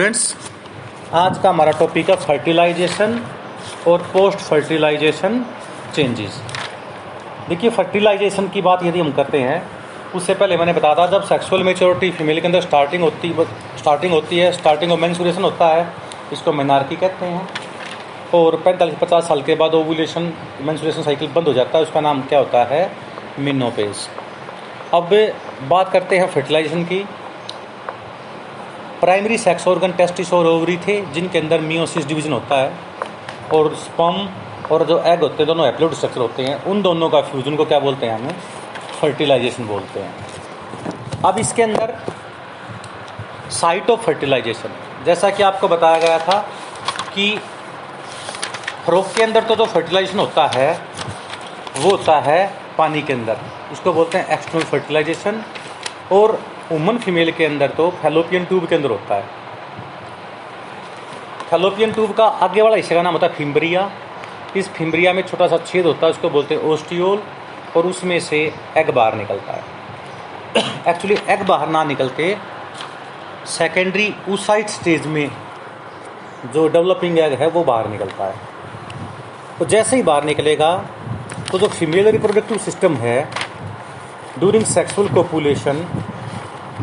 Friends, आज का हमारा टॉपिक है फर्टिलाइजेशन और पोस्ट फर्टिलाइजेशन चेंजेस। देखिए, फर्टिलाइजेशन की बात यदि हम करते हैं, उससे पहले मैंने बताया था जब सेक्सुअल मेच्योरिटी फीमेल के अंदर स्टार्टिंग होती है, स्टार्टिंग और मेंस्ट्रुएशन होता है, इसको मेनार्की कहते हैं। और 45-50 साल के बाद ओव्यूलेशन मेंस्ट्रुएशन साइकिल बंद हो जाता है, उसका नाम क्या होता है? मेनोपॉज। अब बात करते हैं फर्टिलाइजेशन की। प्राइमरी सेक्स ऑर्गन टेस्टिस और ओवरी थे, जिनके अंदर मियोसिस डिवीजन होता है और स्पर्म और जो एग होते हैं दोनों हैप्लोइड स्ट्रक्चर होते हैं, उन दोनों का फ्यूजन को क्या बोलते हैं? हमें फर्टिलाइजेशन बोलते हैं। अब इसके अंदर साइट ऑफ फर्टिलाइजेशन, जैसा कि आपको बताया गया था कि फ्रोक के अंदर तो जो फर्टिलाइजेशन होता है वो होता है पानी के अंदर, इसको बोलते हैं एक्सटर्नल फर्टिलाइजेशन। और वुमन फीमेल के अंदर तो फैलोपियन ट्यूब के अंदर होता है। फैलोपियन ट्यूब का आगे वाला हिस्से का नाम होता है फिम्ब्रिया। इस फिम्ब्रिया में छोटा सा छेद होता है, उसको बोलते हैं ओस्टियोल, और उसमें से एग बाहर निकलता है। एक्चुअली एग बाहर ना निकल के सेकेंडरी ओसाइट स्टेज में जो डेवलपिंग एग है वो बाहर निकलता है। तो जैसे ही बाहर निकलेगा तो जो फीमेल रिप्रोडक्टिव सिस्टम है, ड्यूरिंग सेक्सुअल कोपुलेशन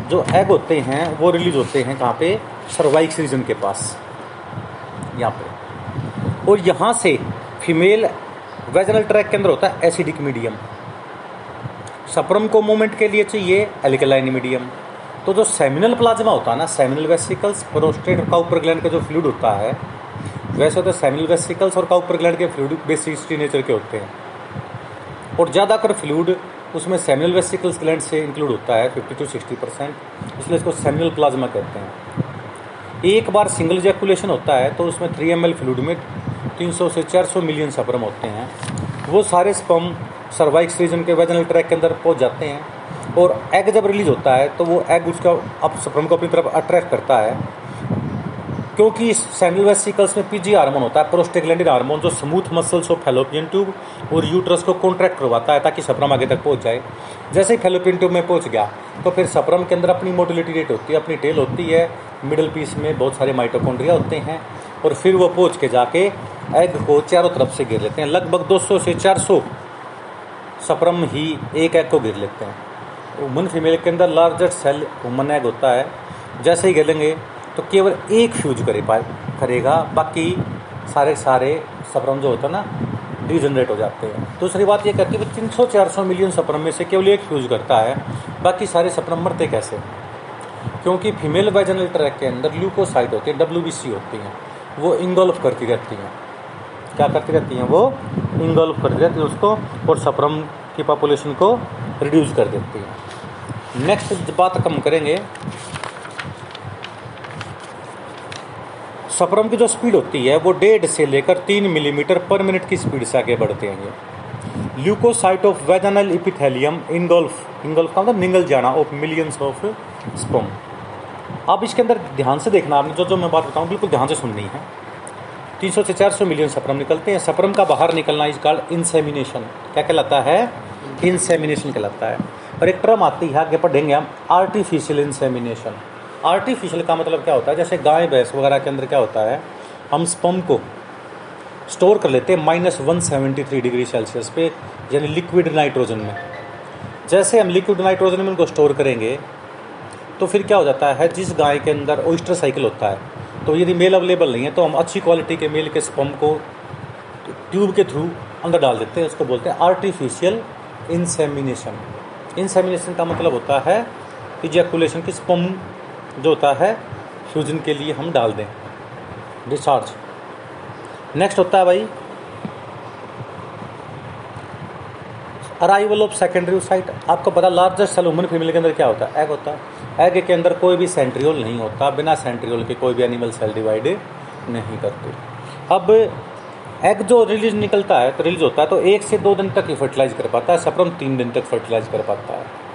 जो एग होते हैं वो रिलीज होते हैं कहाँ पे? सर्वाइक्स रीजन के पास, यहाँ पे। और यहाँ से फीमेल वेजनल ट्रैक के अंदर होता है एसिडिक मीडियम, सप्रम को मूवमेंट के लिए चाहिए एल्कलाइन मीडियम। तो जो सेमिनल प्लाज्मा होता है ना, सेमिनल वेसिकल्स, प्रोस्टेट और काउपर ग्लैंड का जो फ्लूइड होता है, वैसे तो सेमिनल वेसिकल्स और काउपर ग्लैंड के फ्लूइड बेसिस्टी नेचर के होते हैं, और ज़्यादातर फ्लूइड उसमें सेमिनल वेसिकल्स ग्लैंड से इंक्लूड होता है 50-60%, इसलिए इसको सेमिनल प्लाज्मा कहते हैं। एक बार सिंगल इजैकुलेशन होता है तो उसमें 3 ml फ्लूइड में 300 से 400 मिलियन सपर्म होते हैं। वो सारे स्पर्म सर्वाइक्स रीजन के वेजनल ट्रैक के अंदर पहुंच जाते हैं, और एग जब रिलीज होता है तो वो एग उसका अब सपर्म को अपनी तरफ अट्रैक्ट करता है, क्योंकि सेमिनल वेसिकल्स में पीजी हार्मोन होता है, प्रोस्टेग्लैंडिन हार्मोन, जो स्मूथ मसल्स और फैलोपियन ट्यूब और यूट्रस को कॉन्ट्रैक्ट करवाता है ताकि सप्रम आगे तक पहुंच जाए। जैसे ही फैलोपियन ट्यूब में पहुंच गया तो फिर सप्रम के अंदर अपनी मोटिलिटी रेट होती है, अपनी टेल होती है, मिडल पीस में बहुत सारे माइटोकॉन्ड्रिया होते हैं, और फिर वो पहुंच के जाके एग को चारों तरफ से घेर लेते हैं। लगभग 200 से 400 सप्रम ही एक एग को घेर लेते हैं। वुमन फीमेल के अंदर लार्जेस्ट सेल वुमन एग होता है, जैसे ही घेरेंगे तो केवल एक फ्यूज करेगा, बाकी सारे सप्रम जो होता है ना डिजनरेट हो जाते हैं। दूसरी बात ये करती है कि 300-400 मिलियन सप्रम में से केवल एक फ्यूज करता है, बाकी सारे सप्रम मरते कैसे? क्योंकि फीमेल वेजिनल ट्रैक के अंदर ल्यूकोसाइट होते हैं, WBC होती हैं, वो इंगोल्फ करती रहती हैं। क्या करती रहती हैं? वो इंगोल्फ करती रहती है उसको, और सप्रम की पॉपुलेशन को रिड्यूस कर देती हैं। नेक्स्ट बात कम करेंगे, सप्रम की जो स्पीड होती है वो 1.5 से लेकर 3 मिलीमीटर पर मिनट की स्पीड से आगे बढ़ते हैं। ये leucocyte of vaginal epithelium engulf का मतलब निगल जाना ऑफ मिलियंस ऑफ स्पर्म। अब इसके अंदर ध्यान से देखना, आपने जो मैं बात बताऊँ बिल्कुल ध्यान से सुननी है। 300 से 400 मिलियन सप्रम निकलते हैं। सप्रम का बाहर निकलना इज कॉल्ड इंसेमिनेशन। क्या कहलाता है? इंसेमिनेशन कहलाता है। और एक टर्म आती है, आगे पढ़ेंगे हम, आर्टिफिशियल इंसेमिनेशन। आर्टिफिशियल का मतलब क्या होता है? जैसे गाय भैंस वगैरह के अंदर क्या होता है, हम स्पर्म को स्टोर कर लेते हैं -173 डिग्री सेल्सियस पे, यानी लिक्विड नाइट्रोजन में। जैसे हम लिक्विड नाइट्रोजन में उनको स्टोर करेंगे तो फिर क्या हो जाता है, जिस गाय के अंदर ओइस्टर साइकिल होता है, तो यदि मेल अवेलेबल नहीं है तो हम अच्छी क्वालिटी के मेल के स्पर्म को ट्यूब के थ्रू अंदर डाल देते हैं, उसको बोलते हैं आर्टिफिशियल इंसेमिनेशन। इंसेमिनेशन का मतलब होता है इजैकुलेशन की स्पर्म जो होता है फ्यूजन के लिए हम डाल दें, डिस्चार्ज। नेक्स्ट होता है भाई अराइवल ऑफ सेकेंडरी ओसाइट। आपको पता लार्जेस्ट सेल वुमन फीमेल के अंदर क्या होता है? एग होता है। एग के अंदर कोई भी सेंट्रियोल नहीं होता, बिना सेंट्रियोल के कोई भी एनिमल सेल डिवाइड नहीं करते। अब एग जो रिलीज निकलता है तो रिलीज होता है तो 1 से 2 दिन तक ही फर्टिलाइज कर पाता है, सप्रम 3 दिन तक फर्टिलाइज कर पाता है।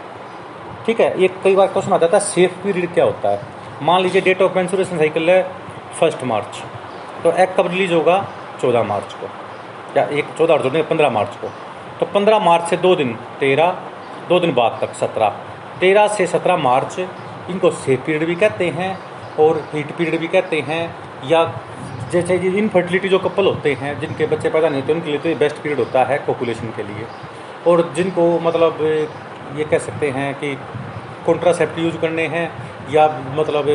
ठीक है, ये कई बार क्वेश्चन आ जाता है सेफ पीरियड क्या होता है। मान लीजिए डेट ऑफ मेंस्ट्रुएशन साइकिल है 1 मार्च, तो एग कब रिलीज होगा? 14 मार्च को, या 15 मार्च को। तो 15 मार्च से 2 दिन, 13 2 दिन बाद तक 17, 13 से 17 मार्च इनको सेफ पीरियड भी कहते हैं। और हीट पीरियड भी कहते हैं, या जैसे कि इनफर्टिलिटी जो कपल होते हैं जिनके बच्चे पैदा नहीं होते उनके लिए तो ये बेस्ट पीरियड होता है कोकुलेशन के लिए। और जिनको मतलब ये कह सकते हैं कि कॉन्ट्रासेप्टिव यूज करने हैं, या मतलब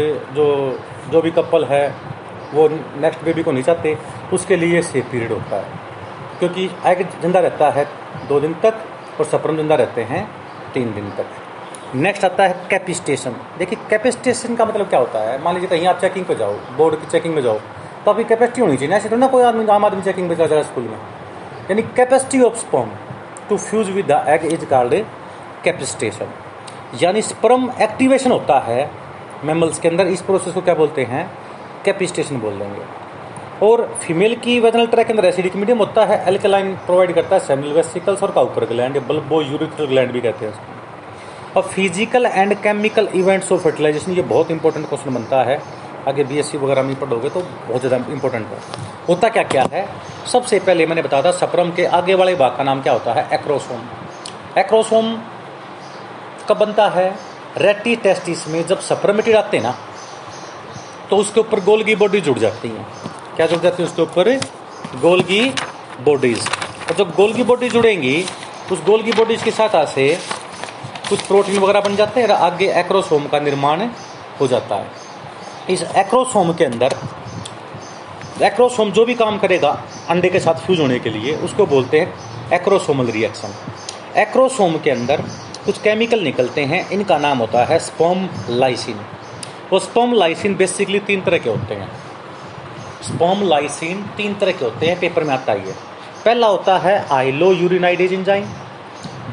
जो भी कपल है वो नेक्स्ट बेबी को नहीं चाहते, उसके लिए सेफ पीरियड होता है, क्योंकि एग जिंदा रहता है 2 दिन तक और स्पर्म जिंदा रहते हैं 3 दिन तक। नेक्स्ट आता है कैपेसिटेशन। देखिए कैपेसिटेशन का मतलब क्या होता है, मान लीजिए कहीं आप चेकिंग पे जाओ, बोर्ड की चेकिंग में जाओ, तो आपकी कैपेसिटी होनी चाहिए, ऐसे तो ना कोई आदमी आम आदमी चेकिंग पे जा रहा है स्कूल में। यानी capacity of sperm to fuse with the egg is called capacitation. यानी स्पर्म एक्टिवेशन होता है मेमल्स के अंदर, इस प्रोसेस को क्या बोलते हैं, कैपेसिटेशन बोल देंगे। और फीमेल की वेजनल ट्रैक के अंदर एसिडिक मीडियम होता है, एल्कलाइन प्रोवाइड करता है सेमिनल वेसिकल्स और Cowper gland, bulbourethral gland भी कहते हैं उसको। और physical and chemical events of fertilisation, ये बहुत इंपॉर्टेंट क्वेश्चन बनता है, आगे बीएससी वगैरह में पढ़ोगे तो बहुत ज़्यादा इंपॉर्टेंट है। होता क्या क्या है, सबसे पहले मैंने बताया था स्पर्म के आगे वाले भाग का नाम क्या होता है, एक्रोसोम। एक्रोसोम कब बनता है, रेटी टेस्टिस में जब स्पर्मेटिड आते हैं ना, तो उसके ऊपर गोल्गी बॉडी जुड़ जाती है। क्या जुड़ जाती है उसके ऊपर, गोल्गी बॉडीज। और जब गोल्गी बॉडीज जुड़ेंगी, उस गोल्गी बॉडीज के साथ से कुछ प्रोटीन वगैरह बन जाते हैं, आगे एक्रोसोम का निर्माण हो जाता है। इस एक्रोसोम के अंदर एक्रोसोम जो भी काम करेगा अंडे के साथ फ्यूज होने के लिए, उसको बोलते हैं एक्रोसोमल रिएक्शन। एक्रोसोम के अंदर कुछ केमिकल निकलते हैं, इनका नाम होता है स्पर्म लाइसिन। वो स्पर्म लाइसिन बेसिकली 3 तरह के होते हैं। स्पर्म लाइसिन 3 तरह के होते हैं, पेपर में आता ही है। पहला होता है आइलो यूरिनाइडेज एंजाइम,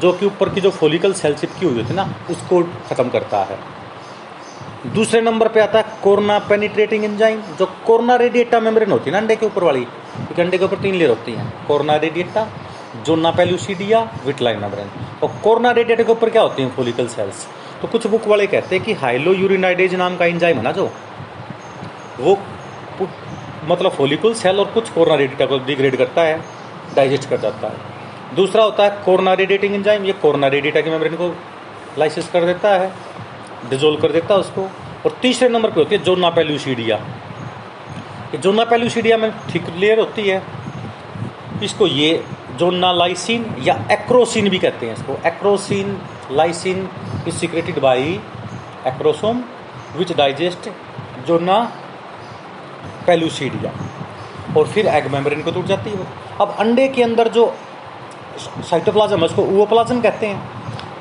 जो कि ऊपर की जो फोलिकल सेल चिपकी हुई होती है ना, उसको ख़त्म करता है। दूसरे नंबर पे आता है कोर्ना पेनिट्रेटिंग एंजाइम, जो कोर्ना रेडिएटा मेम्ब्रेन होती है ना अंडे के ऊपर वाली, क्योंकि अंडे के ऊपर 3 लेयर होती हैं, corona radiata, zona pellucida, vitelline membrane. और कोर्ना रेडिएटा के ऊपर क्या होती हैं, फोलिकल सेल्स। तो कुछ बुक वाले कहते हैं कि हाइलो यूरिनाइडेज नाम का एंजाइम है ना जो, वो मतलब फोलिकुल सेल और कुछ कोर्ना रेडिएटा को डिग्रेड करता है, डाइजेस्ट कर जाता है। दूसरा होता है कोर्ना रेडिएटिंग एंजाइम, ये कोर्ना रेडिएटा की मेम्ब्रेन को लाइसिस कर देता है, डिजोल्व कर देता है उसको। और तीसरे नंबर पे होती है जोना पेलुसिडिया। ये जोना पेलुसिडिया में थिक लेयर होती है, इसको ये जोना लाइसिन या एक्रोसिन भी कहते हैं इसको। Acrosin lysin is secreted by acrosome which digest zona pellucida, और फिर एग मेम्ब्रेन को टूट जाती है। अब अंडे के अंदर जो साइटोप्लाज्म है उसको ओवोप्लाज्म कहते हैं,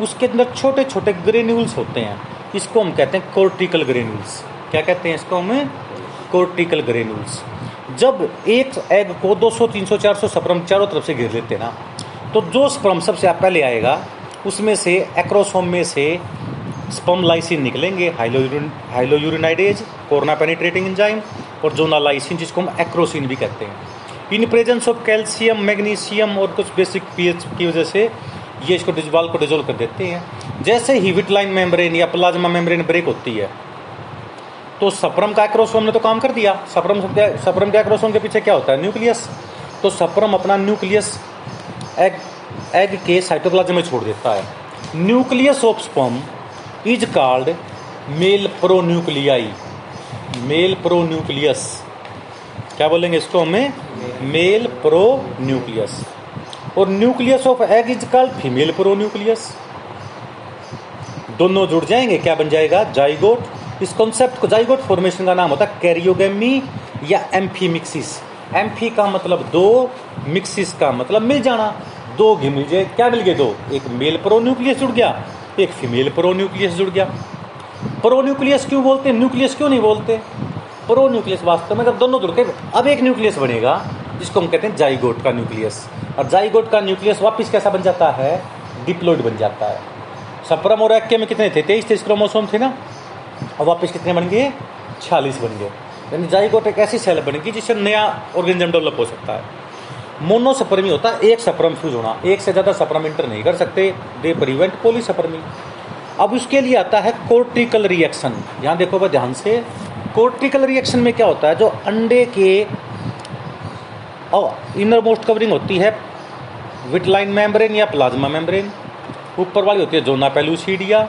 उसके अंदर छोटे छोटे ग्रेन्यूल्स होते हैं, इसको हम कहते हैं कॉर्टिकल ग्रेन्यूल्स। क्या कहते हैं इसको हमें, कॉर्टिकल ग्रेन्यूल्स। जब एक एग को 200 300 400 स्पर्म चारों तरफ से घेर लेते हैं ना, तो जो स्पर्म सबसे पहले आएगा उसमें से एक्रोसोम में से स्पर्म लाइसिन निकलेंगे, hyaluronidase, corona penetrating enzyme और जोना लाइसिन, जिसको हम एक्रोसिन भी कहते हैं। In presence of calcium, magnesium और कुछ बेसिक पीएच की वजह से ये इसको डिजॉल्व को डिजोल्व कर देते हैं। जैसे ही विटलाइन मेम्ब्रेन या प्लाज्मा मेम्ब्रेन ब्रेक होती है, तो स्पर्म का एक्रोसोम ने तो काम कर दिया। स्पर्म के एक्रोसोम के पीछे क्या होता है, न्यूक्लियस। तो स्पर्म अपना न्यूक्लियस एग के साइटोप्लाज्म में छोड़ देता है। Nucleus of sperm is called male pronuclei, male pronucleus. क्या बोलेंगे इसको हमें, मेल प्रो न्यूक्लियस। और nucleus of egg is called female pronucleus. दोनों जुड़ जाएंगे, क्या बन जाएगा, जाइगोट। इस कॉन्सेप्ट को जाइगोट फॉर्मेशन का नाम होता है कैरियोगैमी या एम्फी मिक्सिस। एम्फी का मतलब दो, मिक्सिस का मतलब मिल जाना। दो मिल जाए, क्या मिल गए दो, एक मेल प्रो न्यूक्लियस जुड़ गया, एक फीमेल प्रो न्यूक्लियस जुड़ गया। प्रो न्यूक्लियस क्यों बोलते हैं, न्यूक्लियस क्यों नहीं बोलते, प्रो न्यूक्लियस। वास्तव में जब दोनों जुड़ के अब एक न्यूक्लियस बनेगा, जिसको हम कहते हैं जाइगोट का न्यूक्लियस। और जाइगोट का न्यूक्लियस वापस कैसा बन जाता है, डिप्लॉइड बन जाता है। स्पर्म और एग में कितने थे, 23 क्रोमोसोम थे ना, और वापस कितने बन गए, 46 बन गए। यानी जाइगोट एक ऐसी सेल बनेगी जिससे नया ऑर्गेनिज्म डेवलप हो सकता है। मोनोस्पर्मी होता है एक स्पर्म फ्यूज होना, एक से ज़्यादा स्पर्म इंटर नहीं कर सकते, दे प्रिवेंट पॉलीस्पर्मी। अब उसके लिए आता है कोर्टिकल रिएक्शन। यहाँ देखो भाई ध्यान से, कोर्टिकल रिएक्शन में क्या होता है, जो अंडे के इनर मोस्ट कवरिंग होती है विटलाइन मेम्ब्रेन या प्लाज्मा मेम्ब्रेन, ऊपर वाली होती है जोना पेलुसिडिया,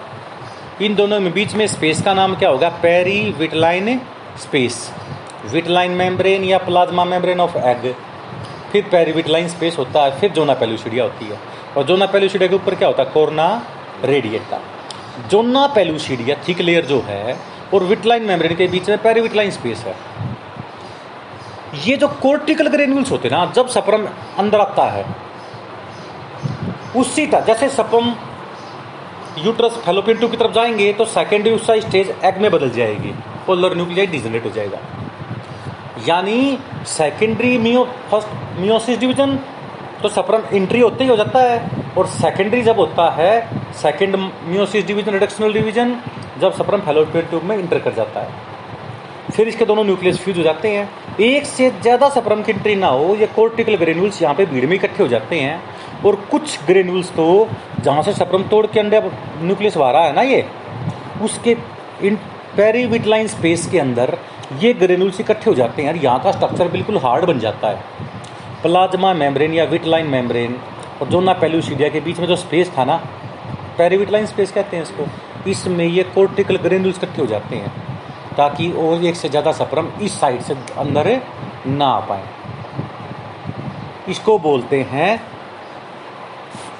इन दोनों में बीच में स्पेस का नाम क्या होगा? पेरीविटलाइन स्पेस, विटलाइन मेम्ब्रेन या प्लाज्मा मेम्ब्रेन ऑफ एग। फिर पेरीविटलाइन स्पेस होता है, फिर जोना पेलुसिडिया होती है, और जोना पेलुसिडिया के ऊपर क्या होता है? Corona radiata. Zona pellucida thick layer जो है और विटलाइन मेम्ब्रेन के बीच में पेरीविटलाइन स्पेस है। ये जो कोर्टिकल ग्रेन्यूल्स होते हैं ना, जब सपरम अंदर आता है उसी तरह जैसे सपम यूट्रस फैलोपियन ट्यूब की तरफ जाएंगे तो सेकेंडरी उसका स्टेज एग में बदल जाएगी और पोलर न्यूक्लियाई डिजनरेट हो जाएगा। यानी सेकेंडरी फर्स्ट मियोसिस डिवीजन तो सपरम एंट्री होते ही हो जाता है, और सेकेंडरी जब होता है second meiosis division reductional division, जब सपरम फैलोपियन ट्यूब में इंटर कर जाता है, फिर इसके दोनों न्यूक्लियस फ्यूज हो जाते हैं। एक से ज़्यादा सपरम की एंट्री ना हो, ये कोर्टिकल ग्रेन्यूल्स यहाँ पे भीड़ में इकट्ठे हो जाते हैं, और कुछ ग्रेन्यूल्स तो जहाँ से सपरम तोड़ के अंडे न्यूक्लियस बाहर है ना, ये उसके पेरीविटलाइन स्पेस के अंदर ये ग्रेन्यूल्स इकट्ठे हो जाते हैं। यहाँ का स्ट्रक्चर बिल्कुल हार्ड बन जाता है। प्लाज्मा मेम्ब्रेन या विटलाइन मेम्ब्रेन और जोना पेलुसिडिया के बीच में जो स्पेस था ना, पेरीविटलाइन स्पेस कहते हैं इसको, इसमें ये कोर्टिकल ग्रेन्यूल्स इकट्ठे हो जाते हैं ताकि और एक से ज़्यादा सपरम इस साइड से अंदर ना आ पाए। इसको बोलते हैं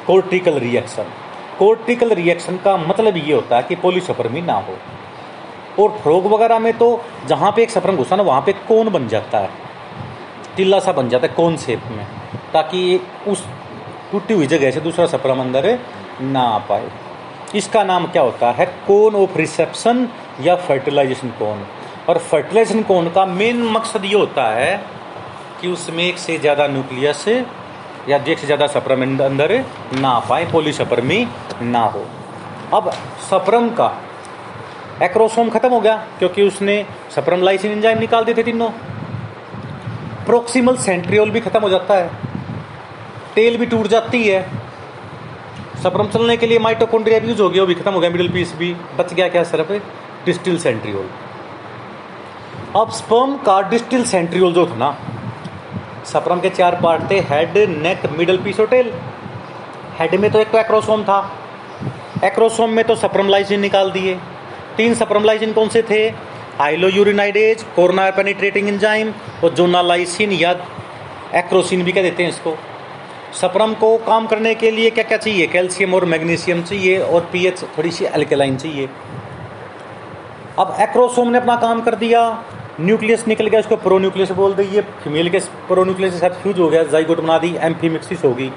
कोर्टिकल रिएक्शन। कोर्टिकल रिएक्शन का मतलब ये होता है कि पॉलीसपरमी ना हो। और फ्रॉग वगैरह में तो जहाँ पे एक सपरम घुसा ना वहाँ पे कोन बन जाता है, टिल्ला सा बन जाता है कोन शेप में, ताकि उस टूटी हुई जगह से दूसरा सपरम अंदर ना आ पाए। इसका नाम क्या होता है? कोन ऑफ रिसेप्शन या फर्टिलाइजेशन कोन। और फर्टिलाइजेशन कोन का मेन मकसद ये होता है कि उसमें एक से ज़्यादा न्यूक्लियस या एक से ज़्यादा सपरम अंदर ना आ पाए, पॉलीसपरमी ना हो। अब सपरम का एक्रोसोम खत्म हो गया क्योंकि उसने सपरम लाइसिन एंजाइम निकाल देते तीनों। प्रोक्सिमल सेंट्रियोल भी खत्म हो जाता है, टेल भी टूट जाती है। सपरम चलने के लिए माइटोकॉन्ड्रिया भी यूज हो गया, वो भी खत्म हो गया, मिडिल पीस भी बच गया। क्या सिर्फ डिस्टिल सेंट्रियोल। अब स्पर्म का डिस्टिल सेंट्रियोल जो था ना, सपरम के चार पार्ट थे, हेड, नेक, मिडिल पीस और टेल। हेड में तो एक तो एक्रोसोम था, एक्रोसोम में तो सपरम लाइसिन निकाल दिए। तीन सपरम लाइसिन कौन से थे? हाइलोयूरिनाइडेज, कोरोना पेनिट्रेटिंग एंजाइम और जोना लाइसिन या एक्रोसिन भी कह देते हैं इसको। सपरम को काम करने के लिए क्या क्या चाहिए? कैल्शियम और मैग्नीशियम चाहिए, और पीएच थोड़ी सी अल्कलाइन चाहिए। अब एक्रोसोम ने अपना काम कर दिया, न्यूक्लियस निकल गया, उसको प्रोन्यूक्लियस बोल दें। ये फीमेल के प्रोन्यूक्लियस के साथ फ्यूज हो गया, जाइगोट बना दी, एम्फीमिक्सिस होगी,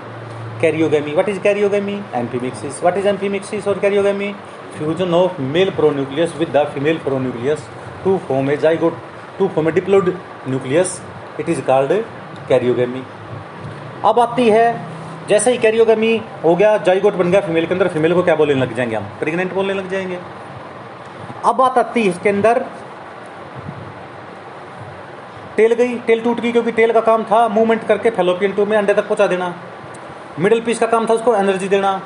karyogamy. What is karyogamy? Amphimixis. What is amphimixis और karyogamy? Fusion of male pronucleus with the female pronucleus to form a zygote, to form a diploid nucleus. It is called karyogamy. अब आती है, जैसे ही karyogamy हो गया, zygote बन गया female के अंदर, फीमेल को क्या बोलने लग जाएंगे हम? प्रेग्नेंट बोलने लग जाएंगे। अब बात आती है इसके अंदर टेल गई, टेल टूट गई क्योंकि टेल का काम था मूवमेंट करके फैलोपियन ट्यूब में अंडे तक पहुंचा देना। मिडिल पीस का काम था उसको एनर्जी देना।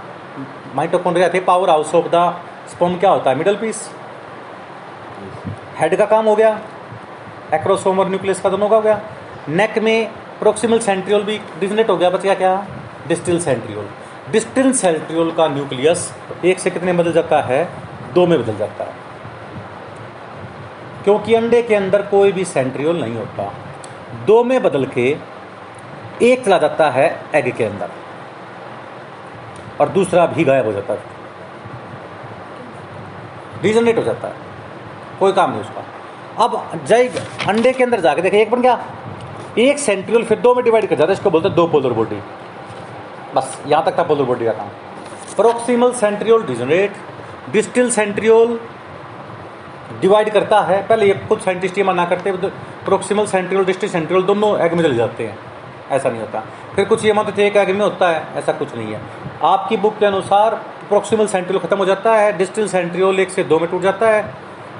माइटोकॉन्ड्रिया थे powerhouse of the sperm. क्या होता है? Middle piece. हेड का काम हो गया, एक्रोसोम और न्यूक्लियस का दोनों का हो गया। नेक में प्रोक्सिमल सेंट्रियोल भी डिजनेट हो गया, बच गया क्या? Distal centriole. डिस्टल सेंट्रियोल का न्यूक्लियस एक से कितने बदल जाता है? दो में बदल जाता है, क्योंकि अंडे के अंदर कोई भी सेंट्रियोल नहीं होता। दो में बदल के एक चला जाता है एग के अंदर और दूसरा भी गायब हो जाता है, रीजनरेट हो जाता है, कोई काम नहीं उसका। अब जैग अंडे के अंदर जाके देखिए, एक बन गया, एक सेंट्रियोल फिर दो में डिवाइड कर जाता है, इसको बोलते हैं दो पोलर बॉडी। बस यहाँ तक था पोलर बॉडी का काम। Proximal centriole regenerate, distal centriole divide करता है। पहले ये कुछ साइंटिस्ट ये मना करते हैं प्रोक्सिमल सेंट्रियोल डिस्टल सेंट्रियोल दोनों एग में चले जाते हैं, ऐसा नहीं होता। फिर कुछ ये मानते थे एक एग में होता है, ऐसा कुछ नहीं है। आपकी बुक के अनुसार प्रोक्सिमल सेंट्रियोल खत्म हो जाता है, डिस्टल सेंट्रियोल एक से दो में टूट जाता है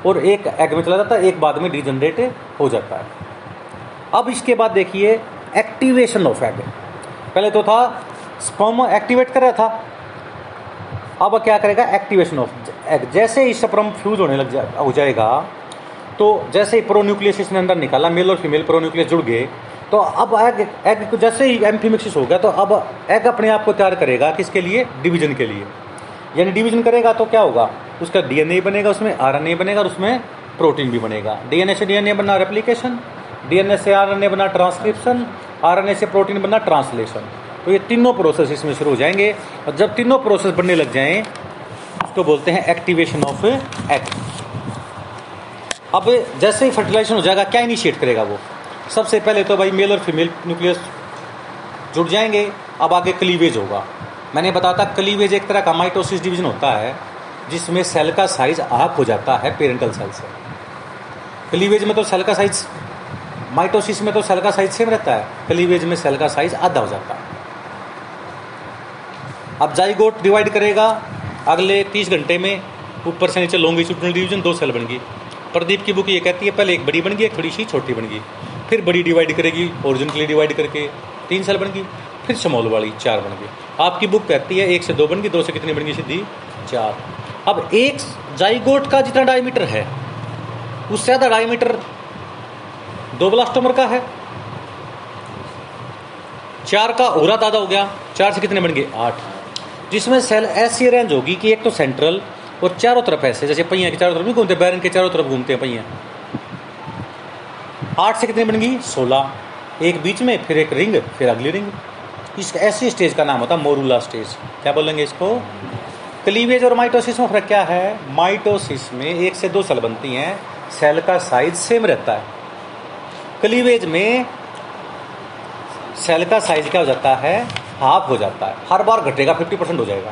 और एक एग में चला जाता है, एक बाद में डिजनरेट हो जाता है। अब इसके बाद देखिए एक्टिवेशन ऑफ एग। पहले तो था स्पर्म एक्टिवेट कर रहा था, अब क्या करेगा? Activation of egg. जैसे ही सपरम फ्यूज होने लग हो जाएगा तो जैसे ही प्रोन्यूक्लियस इसने अंदर निकाला, मेल और फीमेल प्रोन्यूक्लियस जुड़ गए, तो अब एग को जैसे ही एम्फीमिक्सिस होगा तो अब एग अपने आप को तैयार करेगा किसके लिए? डिवीजन के लिए। यानी डिवीजन करेगा तो क्या होगा? उसका डीएनए बनेगा, उसमें आरएनए बनेगा और उसमें प्रोटीन भी बनेगा। डीएनए से डीएनए बना रेप्लिकेशन, डीएनए से आरएनए बना ट्रांसक्रिप्शन, आरएनए से प्रोटीन बना ट्रांसलेशन। तो ये तीनों प्रोसेस इसमें शुरू हो जाएंगे और जब तीनों प्रोसेस बनने लग जाएं उसको बोलते हैं एक्टिवेशन ऑफ एग। अब जैसे ही फर्टिलाइजेशन हो जाएगा क्या इनिशिएट करेगा वो? सबसे पहले तो भाई मेल और फीमेल न्यूक्लियस जुड़ जाएंगे। अब आगे क्लीवेज होगा। मैंने बताया था क्लीवेज एक तरह का माइटोसिस डिवीजन होता है जिसमें सेल का साइज हाफ हो जाता है पेरेंटल सेल से। क्लीवेज में तो सेल का साइज, माइटोसिस में तो सेल का साइज सेम रहता है, क्लीवेज में सेल का साइज आधा हो जाता है। अब जाइगोट डिवाइड करेगा अगले 30 घंटे में, ऊपर से नीचे लॉन्गिट्यूडिनल डिवीजन, दो सेल बन गई। प्रदीप की बुक ये कहती है पहले एक बड़ी बन गई, एक थोड़ी सी छोटी बन गई, फिर बड़ी डिवाइड करेगी हॉरिजॉन्टली डिवाइड करके, 3 सेल बन गई, फिर स्मॉल वाली 4 बन गई। आपकी बुक कहती है 1 से 2 बन गई, 2 से कितनी बन गई सीधी 4। अब एक जाइगोट का जितना डायमीटर है उससे ज़्यादा डायमीटर 2 ब्लास्टोमर का है। 4 का ओरा दादा हो गया, 4 से कितने बन गए 8, जिसमें सेल ऐसी अरेंज होगी कि एक तो सेंट्रल और चारों तरफ ऐसे, जैसे पहिया के चारों तरफ नहीं घूमते, बैरन के चारों तरफ घूमते हैं पहिया। 8 से कितने बन गई 16, एक बीच में, फिर एक रिंग, फिर अगली रिंग। इस ऐसी स्टेज का नाम होता है मोरूला स्टेज। क्या बोलेंगे इसको? क्लीवेज और माइटोसिस में फर्क क्या है? माइटोसिस में 1 से 2 सेल बनती हैं, सेल का साइज सेम रहता है। क्लीवेज में सेल का साइज क्या हो जाता है? हाफ हो जाता है, हर बार घटेगा, 50% हो जाएगा।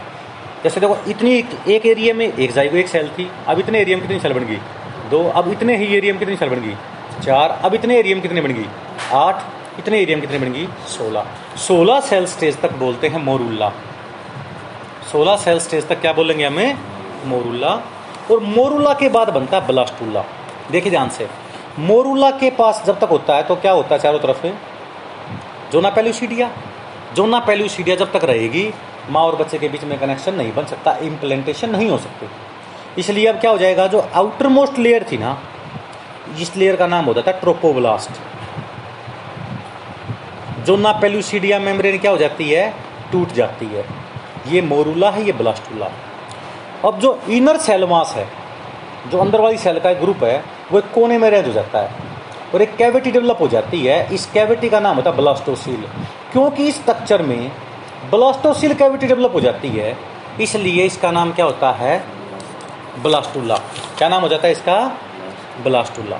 जैसे देखो इतनी एक एरिया में एक जाइगो एक सेल थी, अब इतने एरिया में कितनी सेल बन गई 2, अब इतने ही एरिया में कितनी सेल बन गई 4, अब इतने एरिया में कितनी बन गई 8, इतने एरिया में कितनी बन गई 16 सेल स्टेज तक बोलते हैं मोरूला। 16 सेल स्टेज तक क्या बोलेंगे हमें? मोरूला। और मोरूला के बाद बनता है ब्लास्टुला। देखिए ध्यान से, मोरूला के पास जब तक होता है तो क्या होता है चारों तरफ में? जोना पेल्यूसिडिया। जोना पेल्यूसिडिया जब तक रहेगी माँ और बच्चे के बीच में कनेक्शन नहीं बन सकता, इम्प्लेंटेशन नहीं हो सकती। इसलिए अब क्या हो जाएगा, जो आउटर मोस्ट लेयर थी ना, इस लेयर का नाम होता था ट्रोफोब्लास्ट। जोना पेल्यूसिडिया मेम्ब्रेन क्या हो जाती है? टूट जाती है। ये मोरूला है, ये ब्लास्टुला। अब जो इनर सेल मास है, जो अंदर वाली सेल का एक ग्रुप है, वो एक कोने में अरेंज हो जाता है और एक कैविटी डेवलप हो जाती है। इस कैविटी का नाम होता है ब्लास्टोसील। क्योंकि इस स्ट्रक्चर में ब्लास्टोसील कैविटी डेवलप हो जाती है, इसलिए इसका नाम क्या होता है? ब्लास्टुला। क्या नाम हो जाता है इसका? ब्लास्टुला।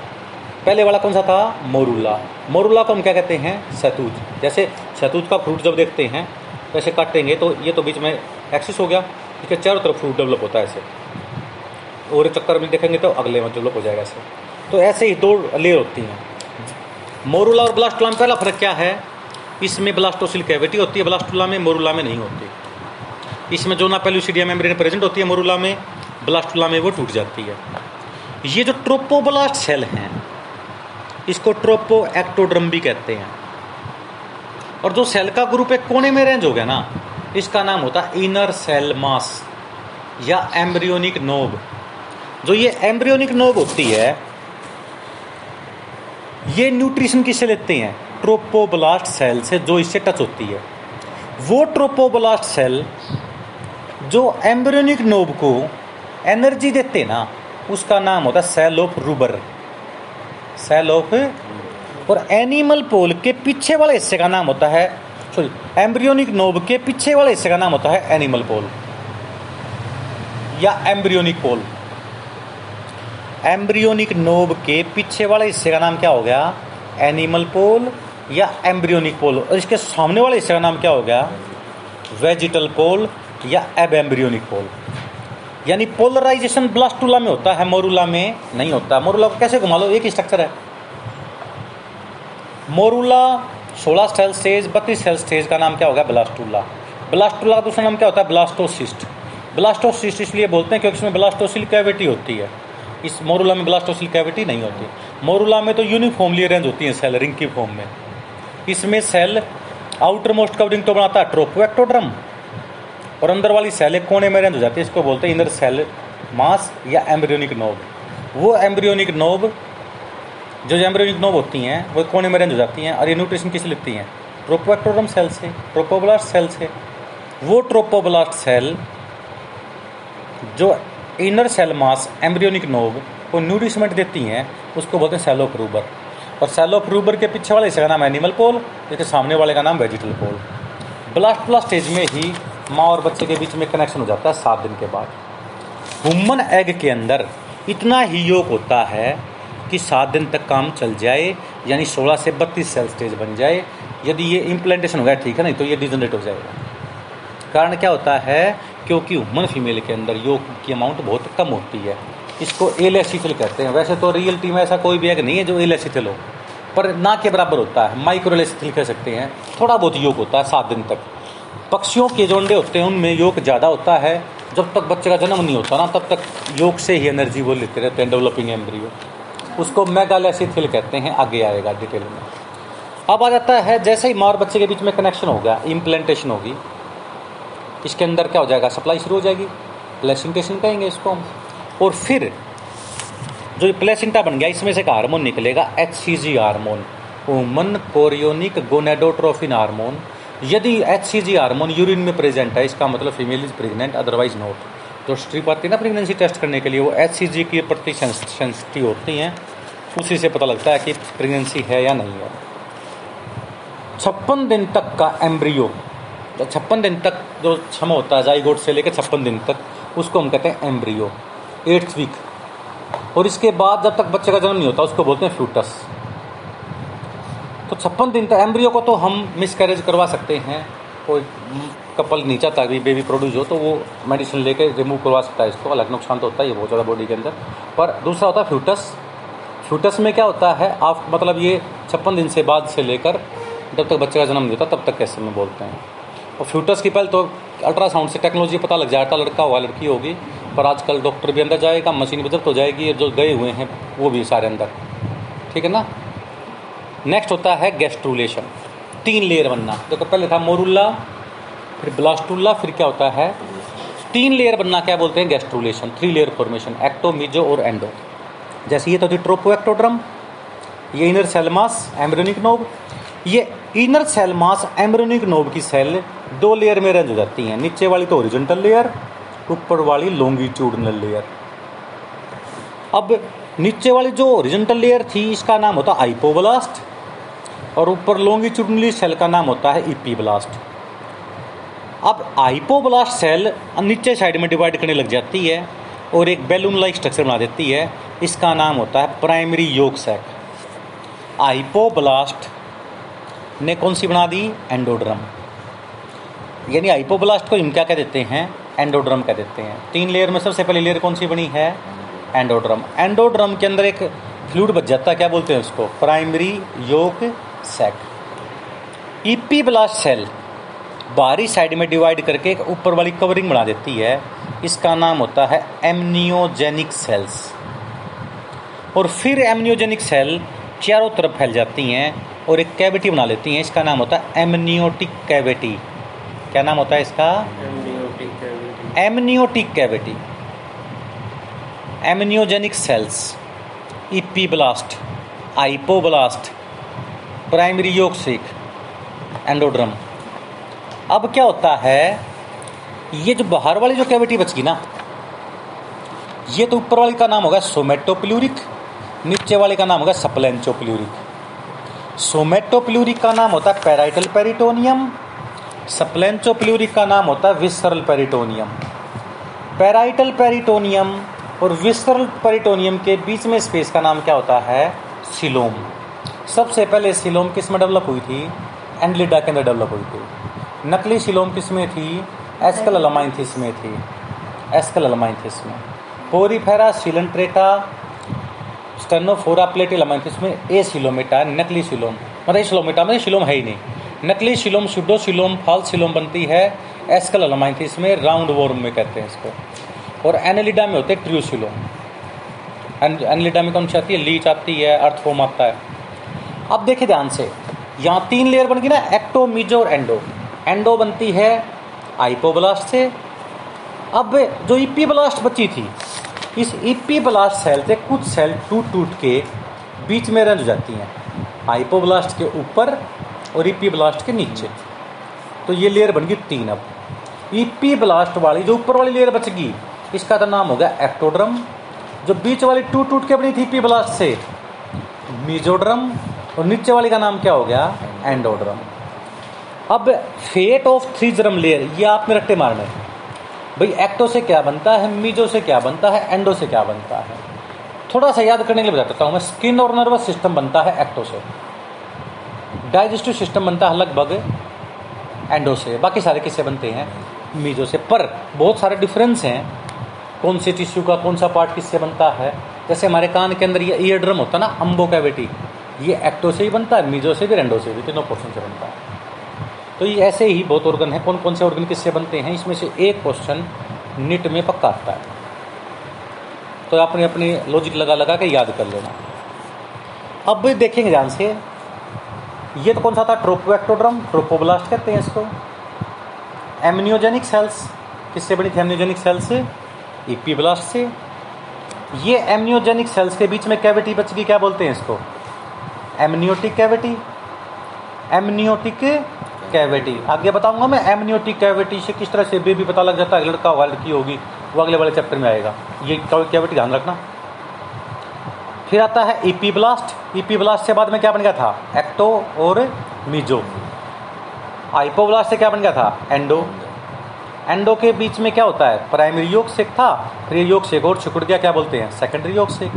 पहले वाला कौन सा था? मोरूला। मोरूला को हम क्या कहते हैं? शहतूत। जैसे शहतूत का फ्रूट जब देखते हैं ऐसे काटेंगे तो ये तो बीच में एक्सिस हो गया, इसके चारों तरफ फ्रूट डेवलप होता है ऐसे, और चक्कर में देखेंगे तो अगले में डेवलप हो जाएगा ऐसे। तो ऐसे ही 2 लेयर होती हैं। मोरूला और ब्लास्टुला में पहला फर्क क्या है? इसमें ब्लास्टोसिल कैविटी होती है ब्लास्टुला में, मोरूला में नहीं होती। इसमें जोना पेल्यूसिडिया मेम्ब्रेन प्रेजेंट होती है मोरूला में, ब्लास्टुला में वो टूट जाती है। ये जो ट्रोपोब्लास्ट सेल हैं इसको ट्रोफोएक्टोडर्म भी कहते हैं। और जो सेल का ग्रुप एक कोने में अरेंज हो गया ना, इसका नाम होता है इनर सेल मास या एम्ब्रियोनिक नोब। जो ये एम्ब्रियोनिक नोब होती है ये न्यूट्रिशन किससे लेते हैं? ट्रोफोब्लास्ट सेल से, जो इससे टच होती है। वो ट्रोफोब्लास्ट सेल जो एम्ब्रियोनिक नोब को एनर्जी देते ना, उसका नाम होता है cell of Rauber, cell of. और एनिमल पोल के पीछे वाले हिस्से का नाम होता है, सॉरी, एम्ब्रियोनिक नोब के पीछे वाले हिस्से का नाम होता है एनिमल पोल या एम्ब्रियोनिक पोल। एम्ब्रियोनिक नोब के पीछे वाले हिस्से का नाम क्या हो गया? एनिमल पोल या एम्ब्रियोनिक पोल। और इसके सामने वाले हिस्से का नाम क्या हो गया? वेजिटल पोल या एब एम्ब्रियोनिक पोल। यानी पोलराइजेशन ब्लास्टुला में होता है, मोरूला में नहीं होता। मोरूला को कैसे घुमा लो, एक ही स्ट्रक्चर है। Morula 16 cell stage, 32 cell stage का नाम क्या होगा? ब्लास्टुला। ब्लास्टुला का दूसरा नाम क्या होता है? ब्लास्टोसिस्ट। ब्लास्टोसिस्ट इसलिए बोलते हैं क्योंकि इसमें ब्लास्टोसिल कैविटी होती है, इस मोरूला में ब्लास्टोसिल कैविटी नहीं होती। मोरूला में तो यूनिफॉर्मली अरेंज होती है सेल रिंग की फॉर्म में। इसमें सेल आउटर मोस्ट कवरिंग तो बनाता है ट्रोफोएक्टोडर्म, और अंदर वाली सेल एक कोने में अरेंज हो जाती है, इसको बोलते हैं इनर सेल मास या एम्ब्रियोनिक नोब। वो एम्ब्रियोनिक नोब, जो एम्ब्रियोनिक नोब होती हैं वो कोने में रेंज हो जाती हैं। और ये न्यूट्रिशन किससे लेती हैं? ट्रोफोएक्टोडर्म सेल से, ट्रोफोब्लास्ट सेल से। वो ट्रोफोब्लास्ट सेल जो inner cell mass embryonic knob को न्यूट्रिशमेंट देती हैं, उसको बोलते हैं सेलो फ्रूबर। और सेलो फ्रूबर के पीछे वाले हिस्से का नाम एनिमल पोल, इसके सामने वाले का नाम वेजिटल पोल। ब्लास्टुला स्टेज में ही माँ और बच्चे के बीच में कनेक्शन हो जाता है 7 दिन के बाद। ह्यूमन एग के अंदर इतना ही योग होता है कि 7 दिन तक काम चल जाए, यानी 16 से 32 सेल स्टेज बन जाए। यदि ये इम्प्लांटेशन हो गया ठीक है, नहीं तो ये डिजनरेट हो जाएगा। कारण क्या होता है, क्योंकि ह्यूमन फीमेल के अंदर योग की अमाउंट बहुत कम होती है। इसको एलेसिथल कहते हैं। वैसे तो रियलिटी में ऐसा कोई भी एग नहीं है जो एलेसिथल हो, पर ना के बराबर होता है, माइक्रो एलेसिथल कह सकते हैं। थोड़ा बहुत योग होता है 7 दिन तक। पक्षियों के जो अंडे होते हैं उनमें योग ज़्यादा होता है। जब तक बच्चे का जन्म नहीं होता ना, तब तक योग से ही एनर्जी वो लेते रहते हैं, डेवलपिंग एम्ब्रियो। उसको मेगालेसिथल कहते हैं, आगे आएगा डिटेल में। अब आ जाता है, जैसे ही माँ और बच्चे के बीच में कनेक्शन होगा, इम्प्लांटेशन होगी, इसके अंदर क्या हो जाएगा, सप्लाई शुरू हो जाएगी, प्लेसेंटेशन कहेंगे इसको हम। और फिर जो प्लेसेंटा बन गया, इसमें से एक हार्मोन निकलेगा, HCG hormone, human chorionic gonadotrophin hormone. यदि HCG हार्मोन यूरिन में प्रेजेंट है, इसका मतलब female is pregnant, otherwise not. जो स्ट्रिप आती है ना प्रेगनेंसी टेस्ट करने के लिए, वो HCG के प्रति सेंसिटिव होती हैं, उसी से पता लगता है कि प्रेगनेंसी है या नहीं है। 56 दिन तक का एम्ब्रियो, 56 दिन तक जो क्षमा होता है जाइगोट से लेकर 56 दिन तक, उसको हम कहते हैं एम्ब्रियो, 8th वीक। और इसके बाद जब तक बच्चे का जन्म नहीं होता, उसको बोलते हैं फ्यूटस। तो 56 दिन तक एम्ब्रियो को तो हम मिसकैरेज करवा सकते हैं। कोई कपल नहीं चाहता कि बेबी प्रोड्यूस हो, तो वो मेडिसिन लेकर रिमूव करवा सकता है इसको। अलग नुकसान तो होता ही है बहुत ज़्यादा बॉडी के अंदर। पर दूसरा होता है फ्यूटस। फ्यूटस में क्या होता है, आप मतलब ये 56 दिन से बाद से लेकर जब तक बच्चे का जन्म नहीं होता, तब तक कैसे में बोलते हैं। और फ्यूटस की पहले तो अल्ट्रासाउंड से टेक्नोलॉजी पता लग जाता, लड़का होगा लड़की होगी, पर आजकल डॉक्टर भी अंदर जाएगा, मशीन भी जब्त हो जाएगी, जो गए हुए हैं वो भी सारे अंदर, ठीक है ना। नेक्स्ट होता है गैस्ट्रुलेशन, 3 लेयर बनना। देखो पहले था मोरुला, फिर ब्लास्टुला, फिर क्या होता है 3 लेयर बनना, क्या बोलते हैं gastrulation, 3 layer formation, ecto, meso और एंडो। जैसे ये तो थी ट्रोफोएक्टोडर्म, ये inner cell mass embryonic knob. ये inner cell mass embryonic knob की सेल 2 लेयर में अरेंज हो जाती हैं। नीचे वाली तो हॉरिजॉन्टल लेयर, ऊपर वाली लॉन्गिट्यूडनल लेयर। अब नीचे वाली जो हॉरिजॉन्टल लेयर थी, इसका नाम होता है हाइपोब्लास्ट, और ऊपर लॉन्गिट्यूडनली सेल का नाम होता है एपिब्लास्ट। अब हाइपोब्लास्ट सेल नीचे साइड में डिवाइड करने लग जाती है और एक बैलून लाइक स्ट्रक्चर बना देती है, इसका नाम होता है प्राइमरी योक सैक। हाइपोब्लास्ट ने कौन सी बना दी, एंडोड्रम, यानी हाइपोब्लास्ट को हम क्या कह देते हैं, एंडोड्रम कह देते हैं। 3 लेयर में सबसे पहली लेयर कौन सी बनी है, एंडोड्रम। एंडोड्रम के अंदर एक फ्लूइड बच जाता है, क्या बोलते हैं उसको, primary yolk sac. Epiblast cell बाहरी साइड में डिवाइड करके एक ऊपर वाली कवरिंग बना देती है, इसका नाम होता है एमनियोजेनिक सेल्स। और फिर एमनियोजेनिक सेल चारों तरफ फैल जाती हैं और एक कैविटी बना लेती हैं, इसका नाम होता है एमनियोटिक कैविटी। क्या नाम होता है इसका, amniotic cavity, amniotic cavity. Amniogenic cells, epiblast, hypoblast, primary yolk sac, endoderm. अब क्या होता है, ये जो बाहर वाली जो कैविटी बचगी ना, ये तो ऊपर वाली का नाम होगा सोमेटोपिल्यूरिक, नीचे वाले का नाम होगा सप्लेंचोपिल्यूरिक। सोमेटोपिल्यूरिक का नाम होता है पैराइटल पेरिटोनियम, सप्लेंचोपिल्यूरिक का नाम होता है विसरल पेरिटोनियम। पैराइटल पेरिटोनियम और विसरल पेरिटोनियम के बीच में स्पेस का नाम क्या होता है, सिलोम। सबसे पहले सिलोम किस में डेवलप हुई थी, एंडलिडा के अंदर डेवलप हुई थी। नकली सिलोम किस में थी, एस्केललामाइंथिस में थी, एस्केललामाइंथिस में। पोरीफेरा सिलेंट्रेटा स्टेनोफोरा प्लेटिलामाइंथिस में ए सिलोमेटा है, नकली सिलोम, मतलब सिलोमेटा में सिलोम है ही नहीं, नकली coelom, sudo coelom, false coelom बनती है एस्केललामाइंथिस में, राउंड वॉर्म में कहते हैं इसको। और एनालिडा में होते हैं ट्रू सिलोम। एनालिडा में कौन सी आती है, लीच आती है, अर्थफॉर्म आता है। अब देखिए ध्यान से, यहाँ 3 लेयर बन गई ना, एक्टो, मीजो और एंडो। एंडो बनती है हाइपोब्लास्ट से। अब जो एपिब्लास्ट बची थी, इस एपिब्लास्ट सेल से कुछ सेल टूट टूट के बीच में अरेंज हो जाती हैं, हाइपोब्लास्ट के ऊपर और एपिब्लास्ट के नीचे। तो ये लेयर बन गई 3। अब एपिब्लास्ट वाली जो ऊपर वाली लेयर बच गई, इसका तो नाम होगा एक्टोडर्म। जो बीच वाली टूट के बनी थी एपिब्लास्ट से, मेसोडर्म, और नीचे वाली का नाम क्या हो गया, एंडोडर्म। अब fate of three germ layer, ये आप में रट्टे मारने भाई, एक्टो से क्या बनता है, मीजो से क्या बनता है, एंडो से क्या बनता है। थोड़ा सा याद करने के लिए बताता हूँ मैं। स्किन और नर्वस सिस्टम बनता है एक्टो से, डाइजेस्टिव सिस्टम बनता है लगभग एंडो से, बाकी सारे किससे बनते हैं, मीजो से। पर बहुत सारे डिफरेंस हैं कौन से टिश्यू का कौन सा पार्ट किससे बनता है। जैसे हमारे कान के अंदर ये ईयर ड्रम होता है ना, अम्बो कैविटी, ये एक्टो से ही बनता है, मीजो से भी, एंडो से भी, तीनों पोर्शन से बनता है। तो ये ऐसे ही बहुत ऑर्गन है, कौन कौन से ऑर्गन किससे बनते हैं, इसमें से एक क्वेश्चन नीट में पक्का आता है, तो आपने अपनी लॉजिक लगा लगा के याद कर लेना। अब भी देखेंगे ध्यान से, ये तो कौन सा था, ट्रोपोएक्टोड्रम, ट्रोपोब्लास्ट कहते हैं इसको। एमनियोजेनिक सेल्स किससे बनी थी, एमनियोजेनिक सेल्स से, एपिब्लास्ट से। ये एमनियोजेनिक सेल्स के बीच में कैविटी बच गई, क्या बोलते हैं इसको, एमनियोटिक कैविटी, एमनियोटिक कैविटी। आगे बताऊंगा मैं एमनियोटिक कैविटी से किस तरह से बेबी पता लग जाता है, लड़का होगा लड़की होगी, वो अगले वाले चैप्टर में आएगा, ये कैविटी ध्यान रखना। फिर आता है एपिब्लास्ट, एपिब्लास्ट से बाद में क्या बन गया था, एक्टो और मीजो। हाइपोब्लास्ट से क्या बन गया था, एंडो। एंडो के बीच में क्या होता है, प्राइमरी योगसेक था, फिर योगसेक और सिकुड़ गया, क्या बोलते हैं, सेकेंडरी योगसेक।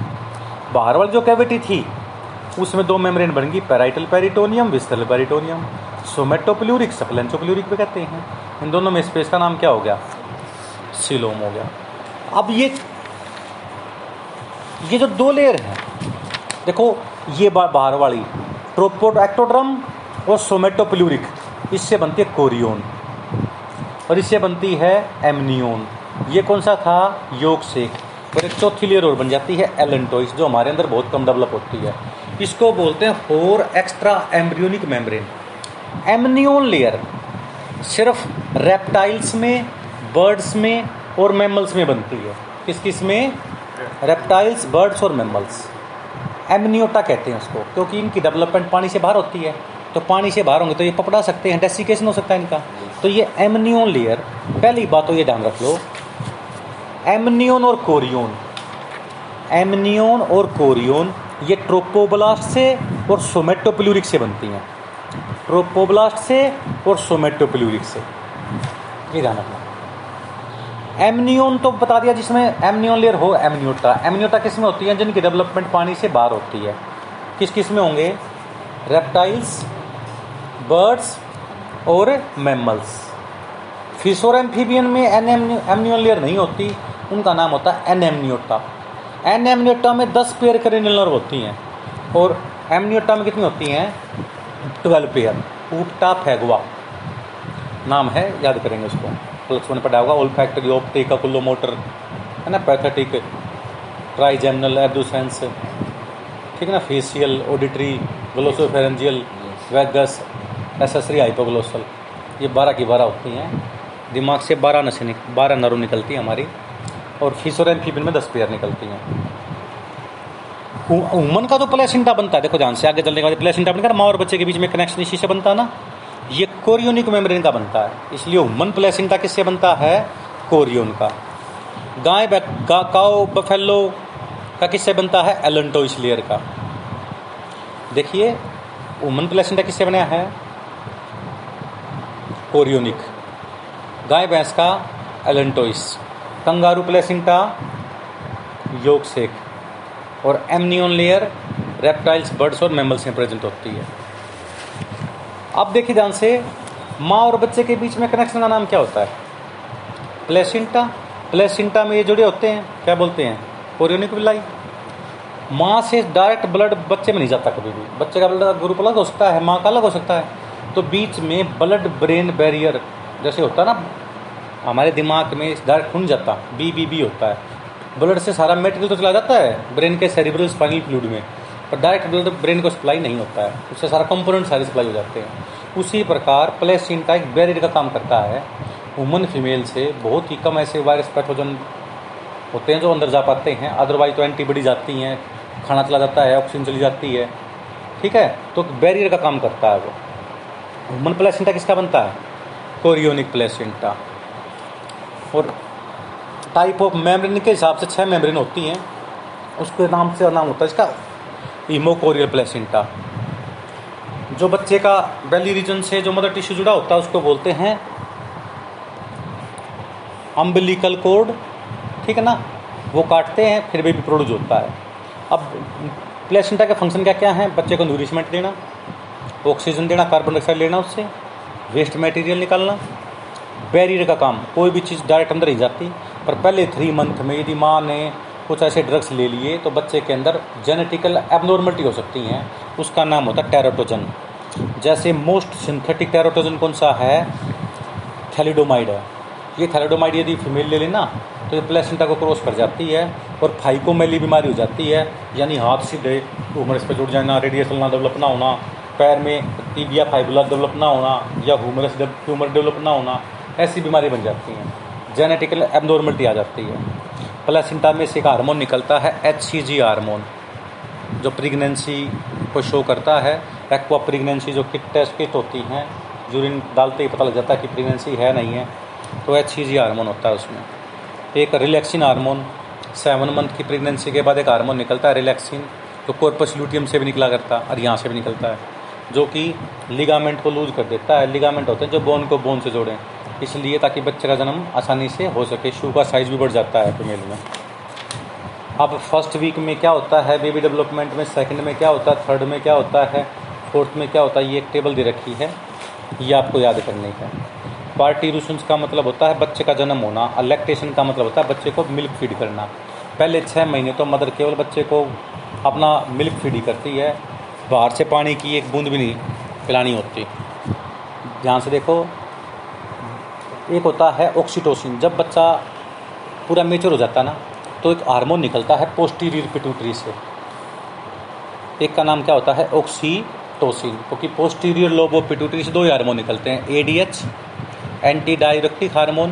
बाहर वाली जो कैविटी थी उसमें दो मेम्ब्रेन बन गई, parietal peritoneum, visceral peritoneum, somatopleuric, splanchnopleuric भी कहते हैं। इन दोनों में स्पेस का नाम क्या हो गया, सीलोम हो गया। अब ये जो दो लेयर हैं देखो, ये बाहर वाली ट्रोपोएक्टोडर्म और सोमेटोप्ल्यूरिक, इससे बनती है कोरियोन और इससे बनती है एमनियोन। ये कौन सा था, योगसेक। और एक चौथी लेयर और बन जाती है एलेंटोइस, जो हमारे अंदर बहुत कम डेवलप होती है, इसको बोलते हैं होर extra embryonic membrane. Amnion layer सिर्फ रेप्टाइल्स में, बर्ड्स में और मैमल्स में बनती है। किस किस में, रेप्टाइल्स, बर्ड्स और मैमल्स। एमनियोटा कहते हैं उसको क्योंकि इनकी डेवलपमेंट पानी से बाहर होती है, तो पानी से बाहर होंगे तो ये पपड़ा सकते हैं, डेसिकेशन हो सकता है इनका। तो ये एमनियोन लेयर, पहली बात तो ये ध्यान रख लो, एमनियोन और कोरियोन, एमनियोन और कोरियोन ये ट्रोपोब्लास्ट से और सोमेटोप्ल्यूरिक से बनती हैं, ट्रोपोब्लास्ट से और सोमेटोप्ल्यूरिक से, ये ध्यान रखना। एमनियोन तो बता दिया, जिसमें एमनियोन लेयर हो एमनियोटा। एमनियोटा किस में होती है, जिनकी डेवलपमेंट पानी से बाहर होती है। किस किस में होंगे, रेप्टाइल्स, बर्ड्स और मैमल्स। फिश और एम्फीबियन में एमनियोन लेयर नहीं होती, उनका नाम होता है एनेमनियोटा। एनेमनियोटा में 10 पेयर करेनियल नर्व होती हैं और एमनियोटा में कितनी होती हैं, 12 पेयर। ऊपटा फैगुआ नाम है, याद करेंगे उसको, प्लस वन पढ़ा होगा, ओल्फैक्टरी, ऑप्टिका, कुल्लो मोटर है ना, पैथेटिक, ट्राइजेमिनल, एब्डुसेंस, ठीक है ना, facial, auditory, glossopharyngeal, vagus, accessory, hypoglossal, ये 12 की 12 होती हैं। दिमाग से 12 नर्व निकलती हैं हमारी, और फिशर एंड फीबिन में 10 पेयर निकलती हैं। ह्यूमन का तो प्लेसेंटा बनता है, देखो ध्यान से, आगे चलने के बाद प्लेसेंटा बनकर माँ और बच्चे के बीच में कनेक्शन इसी से बनता है ना, ये कोरियोनिक मेम्ब्रेन का बनता है, इसलिए ह्यूमन प्लेसेंटा किससे बनता है, कोरियोन का। गाय, काऊ, बफेलो का किससे बनता है, एलेंटोइस लेयर का। देखिए वुमन प्लेसेंटा किससे बनाया है, कोरियोनिक, गाय भैंस का एलेंटोइस, कंगारू प्लेसेंटा योगसेक, और एमनियोन लेयर रेप्टाइल्स, बर्ड्स और मैमल्स में प्रेजेंट होती है। अब देखिए ध्यान से, माँ और बच्चे के बीच में कनेक्शन का नाम क्या होता है, प्लेसेंटा। प्लेसेंटा में ये जुड़े होते हैं, क्या बोलते हैं, कोरियोनिक विलाई। माँ से डायरेक्ट ब्लड बच्चे में नहीं जाता कभी भी, बच्चे का ब्लड ग्रुप अलग हो सकता है, माँ का अलग हो सकता है, तो बीच में ब्लड ब्रेन बैरियर जैसे होता है ना, हमारे दिमाग में डायरेक्ट खून जाता, BBB होता है। ब्लड से सारा मेटेरियल तो चला जाता है ब्रेन के सेरिब्रल स्पाइनल फ्लूइड में, पर डायरेक्ट ब्लड ब्रेन को सप्लाई नहीं होता है, उससे सारा कंपोनेंट सारे सप्लाई हो जाते हैं। उसी प्रकार प्लेसेंटा एक बैरियर का काम करता है। वुमन फीमेल से बहुत ही कम ऐसे वायरस पैथोजन होते हैं जो अंदर जा पाते हैं, अदरवाइज तो एंटीबॉडीज आती हैं, खाना चला जाता है, ऑक्सीजन चली जाती है, ठीक है, तो बैरियर का काम करता है वो। ह्यूमन प्लेसेंटा किसका बनता है, कोरियोनिक प्लेसेंटा। और टाइप ऑफ मेम्ब्रेन के हिसाब से 6 मेम्ब्रेन होती हैं, उसके नाम से नाम होता है इसका हीमोकोरियल प्लेसेंटा। जो बच्चे का बेली रीजन से जो मदर टिश्यू जुड़ा होता है उसको बोलते हैं अम्बिलिकल कॉर्ड, ठीक है ना, वो काटते हैं फिर बेबी प्रोड्यूस होता है। अब प्लेसेंटा के फंक्शन क्या क्या हैं? बच्चे को न्यूरिशमेंट देना, ऑक्सीजन देना, कार्बन डाइऑक्साइड लेना, उससे वेस्ट मटेरियल निकालना, बैरियर का काम। कोई भी चीज़ डायरेक्ट अंदर नहीं जाती, पर पहले 3 मंथ में यदि माँ ने कुछ ऐसे ड्रग्स ले लिए तो बच्चे के अंदर जेनेटिकल एबनॉर्मलिटी हो सकती हैं, उसका नाम होता है टेराटोजन। जैसे मोस्ट सिंथेटिक टेराटोजन कौन सा है? थैलिडोमाइड है। ये थैलिडोमाइड यदि फीमेल ले लेना तो ये प्लेसेंटा को क्रॉस कर जाती है और फाइकोमेली बीमारी हो जाती है, यानी हाथ सीधे ह्यूमरस पे जुड़ जाना, रेडियसल ना डेवलप ना होना, पैर में टीबिया फाइबुला डेवलप ना होना या ह्यूमरस ट्यूमर डेवलप ना होना, ऐसी बीमारी बन जाती हैं, जेनेटिकल एबनॉर्मलिटी आ जाती है। प्लेसेंटा में से एक हार्मोन निकलता है HCG हार्मोन, जो प्रेगनेंसी को शो करता है। एक्वा प्रेगनेंसी जो किट टेस्ट किट होती हैं, यूरिन डालते ही पता लग जाता है कि प्रेगनेंसी है नहीं है, तो HCG हार्मोन होता है उसमें। एक रिलैक्सिन हार्मोन, 7 मंथ की प्रेगनेंसी के बाद एक हार्मोन निकलता है रिलैक्सिन, तो कॉर्पस ल्यूटियम से भी निकला करता है और यहाँ से भी निकलता है, जो कि लिगामेंट को लूज कर देता है। लिगामेंट होते हैं जो बोन को बोन से जोड़ें, इसलिए ताकि बच्चे का जन्म आसानी से हो सके। शू का साइज़ भी बढ़ जाता है फीमेल में। अब फर्स्ट वीक में क्या होता है बेबी डेवलपमेंट में, सेकंड में क्या होता है, थर्ड में क्या होता है, फोर्थ में क्या होता है, ये एक टेबल दे रखी है, ये आपको याद करने का। पार्टीरूशंस का मतलब होता है बच्चे का जन्म होना, और लैक्टेशन का मतलब होता है बच्चे को मिल्क फीड करना। पहले 6 महीने तो मदर केवल बच्चे को अपना मिल्क फीड ही करती है, बाहर से पानी की एक बूंद भी नहीं पिलानी होती। ध्यान से देखो, एक होता है ऑक्सीटोसिन। जब बच्चा पूरा मेच्योर हो जाता है ना, तो एक हार्मोन निकलता है पोस्टीरियर पिट्यूटरी से, एक का नाम क्या होता है ऑक्सीटोसिन, क्योंकि पोस्टीरियर लोब ऑफ पिट्यूटरी से 2 ही हार्मोन निकलते हैं, ADH एंटी डाययूरेटिक हार्मोन,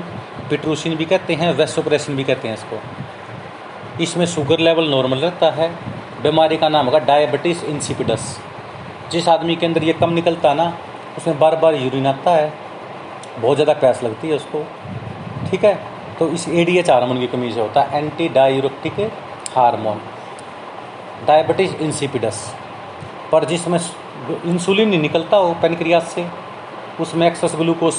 पिट्यूसिन भी कहते हैं, वेसोप्रेसिन भी कहते हैं इसको। इसमें शुगर लेवल नॉर्मल रहता है। बीमारी का नाम होगा डायबिटीज़ इंसिपिडस। जिस आदमी के अंदर ये कम निकलता है ना, उसमें बार बार यूरिन आता है, बहुत ज़्यादा प्यास लगती है उसको, ठीक है, तो इस ADH हार्मोन की कमी से होता है, anti diuretic hormone, diabetes insipidus. पर जिसमें इंसुलिन नहीं निकलता हो पेनक्रियाज से, उसमें एक्सेस ग्लूकोज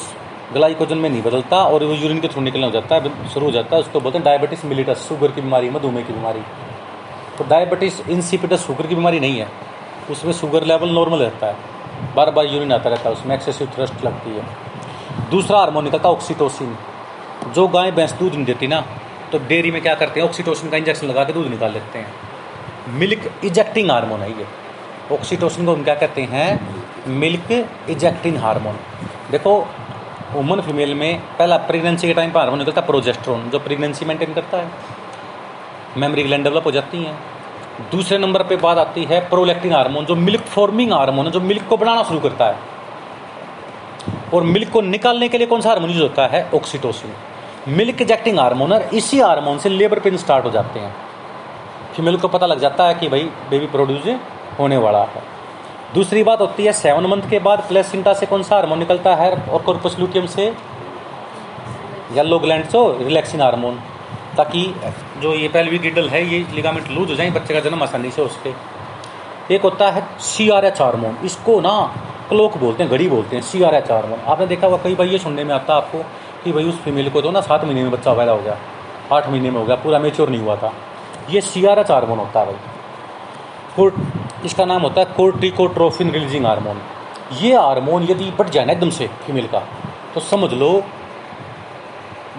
ग्लाइकोजन में नहीं बदलता और वो यूरिन के थ्रू निकलना हो जाता है, शुरू हो जाता है, उसको बोलते हैं डायबिटीज़ मिलिटस, शुगर की बीमारी, मधुमेह की बीमारी। तो डायबिटीज़ इंसिपिडस शुगर की बीमारी नहीं है, उसमें शुगर लेवल नॉर्मल रहता है, बार बार यूरिन आता रहता है, उसमें एक्सेसिव थ्रस्ट लगती है। दूसरा हार्मोन निकलता है ऑक्सीटोसिन। जो गाय भैंस दूध नहीं देती ना, तो डेयरी में क्या करते हैं, ऑक्सीटोसिन का इंजेक्शन लगा के दूध निकाल लेते हैं। मिल्क इजेक्टिंग हार्मोन है ये, ऑक्सीटोसिन को हम क्या कहते हैं, मिल्क इजेक्टिंग हार्मोन। देखो, वुमन फीमेल में पहला प्रेगनेंसी के टाइम पर हार्मोन निकलता है प्रोजेस्ट्रोन, जो प्रेगनेंसी मेंटेन करता है, मेमोरी ग्लैंड डेवलप हो जाती हैं। दूसरे नंबर पर बात आती है प्रोलैक्टिन हार्मोन, जो मिल्क फॉर्मिंग हार्मोन है, जो मिल्क को बनाना शुरू करता है। और मिल्क को निकालने के लिए कौन सा हार्मोन यूज होता है, ऑक्सीटोसिन, मिल्क इजेक्टिंग हार्मोन। और इसी हार्मोन से लेबर पेन स्टार्ट हो जाते हैं, फीमेल को पता लग जाता है कि भाई बेबी प्रोड्यूस होने वाला है। दूसरी बात होती है 7 मंथ के बाद प्लेसेंटा से कौन सा हार्मोन निकलता है, और कॉर्पस ल्यूटियम से येलो ग्लैंड से रिलैक्सिन हार्मोन, ताकि जो ये पेल्विक गिडल है ये लिगामेंट लूज हो जाए, बच्चे का जन्म आसानी से हो सके। एक होता है CRH हार्मोन, इसको ना क्लोक बोलते हैं, घड़ी बोलते हैं, CRH हार्मोन। आपने देखा हुआ कई बार ये सुनने में आता है आपको कि भाई उस फीमेल को तो ना 7 महीने में बच्चा पैदा हो गया, 8 महीने में हो गया, पूरा मेच्योर नहीं हुआ था। ये CRH हार्मोन होता है भाई, इसका नाम होता है कोर्टिकोट्रोफिन रिलीजिंग हार्मोन। ये हार्मोन यदि बढ़ जाए ना एकदम से फीमेल का, तो समझ लो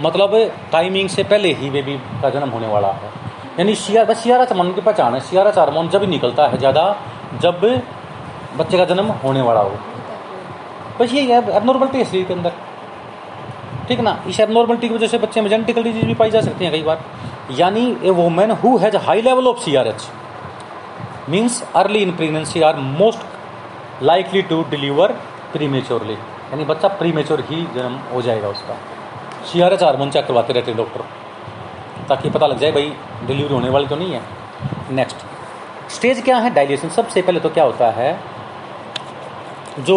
मतलब टाइमिंग से पहले ही बेबी का जन्म होने वाला है। यानी CRH हार्मोन की पहचान है, CRH हार्मोन जब ही निकलता है ज़्यादा, जब बच्चे का जन्म होने वाला हो। बस ये एबनॉर्मलिटी है शरीर के अंदर, ठीक ना। इस एबनॉर्मलिटी की वजह से बच्चे में जेनेटिकल डिजीज भी पाई जा सकती हैं कई बार। यानी a women who has high level of CRH means early in pregnancy are most likely to deliver prematurely, यानी बच्चा प्रीमेच्योर ही जन्म हो जाएगा उसका। CRH हार्मोन चेक करवाते रहते हैं डॉक्टर, ताकि पता लग जाए भाई डिलीवरी होने वाली तो नहीं है। नेक्स्ट स्टेज क्या है, डाइलेशन। सबसे पहले तो क्या होता है, जो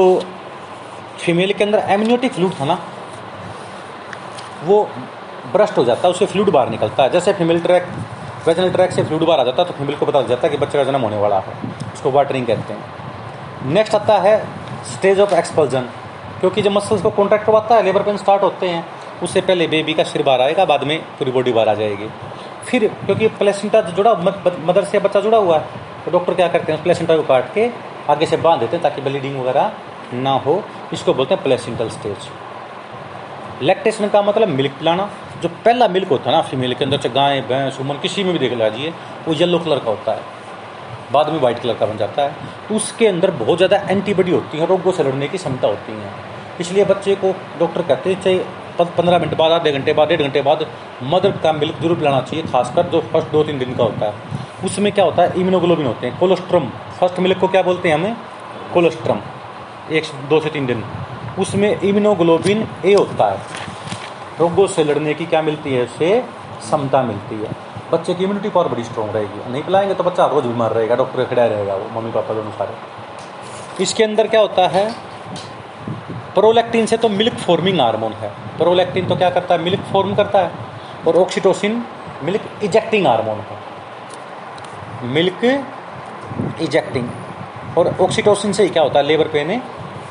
फीमेल के अंदर एमनियोटिक फ्लूइड था ना, वो ब्रस्ट हो जाता है, उससे फ्लूइड बाहर निकलता है। जैसे फीमेल ट्रैक वेजिनल ट्रैक से फ्लूइड बाहर आ जाता है तो फीमेल को पता चल जाता है कि बच्चे का जन्म होने वाला है, उसको वाटरिंग कहते हैं। नेक्स्ट आता है स्टेज ऑफ एक्सपल्जन, क्योंकि जब मसल्स को कॉन्ट्रैक्ट करवाता है लेबर पेन स्टार्ट होते हैं, उससे पहले बेबी का सिर बाहर आएगा, बाद में पूरी बॉडी बाहर आ जाएगी। फिर क्योंकि प्लेसेंटा जुड़ा मदर से बच्चा जुड़ा हुआ है तो डॉक्टर क्या करते हैं, प्लेसेंटा को काट के आगे से बांध देते हैं ताकि ब्लीडिंग वगैरह ना हो, इसको बोलते हैं प्लेसेंटल स्टेज। लैक्टेशन का मतलब मिल्क पिलाना। जो पहला मिल्क होता है ना फीमेल के अंदर, चाहे गाय भैंस उमन किसी में भी देख लीजिए, वो येलो कलर का होता है, बाद में वाइट कलर का बन जाता है। तो उसके अंदर बहुत ज़्यादा एंटीबॉडी होती है, रोगों से लड़ने की क्षमता होती है। इसलिए बच्चे को डॉक्टर कहते हैं चाहिए 15 मिनट बाद, आधे घंटे बाद, 1.5 घंटे बाद मदर का मिल्क जरूर पिलाना चाहिए, खासकर जो फर्स्ट 2-3 दिन का होता है। उसमें क्या होता है, इम्यूनोग्लोबिन होते हैं, कोलोस्ट्रम। फर्स्ट मिल्क को क्या बोलते हैं हमें, कोलोस्ट्रम। 1-3 दिन उसमें इम्यूनोग्लोबिन ए होता है, रोगों से लड़ने की क्या मिलती है, उससे क्षमता मिलती है। बच्चे की इम्यूनिटी पावर बड़ी स्ट्रॉन्ग रहेगी। नहीं पिलाएंगे तो बच्चा रोज़ बीमार रहेगा, डॉक्टर खड़ा रहेगा वो, मम्मी पापा दोनों सारे। इसके अंदर क्या होता है, प्रोलैक्टिन से तो मिल्क फॉर्मिंग हार्मोन है। प्रोलैक्टिन तो क्या करता है, मिल्क फॉर्म करता है, और ऑक्सीटोसिन मिल्क इजेक्टिंग हार्मोन है, मिल्क इजेक्टिंग। और ऑक्सीटोसिन से ही क्या होता है, लेबर पेन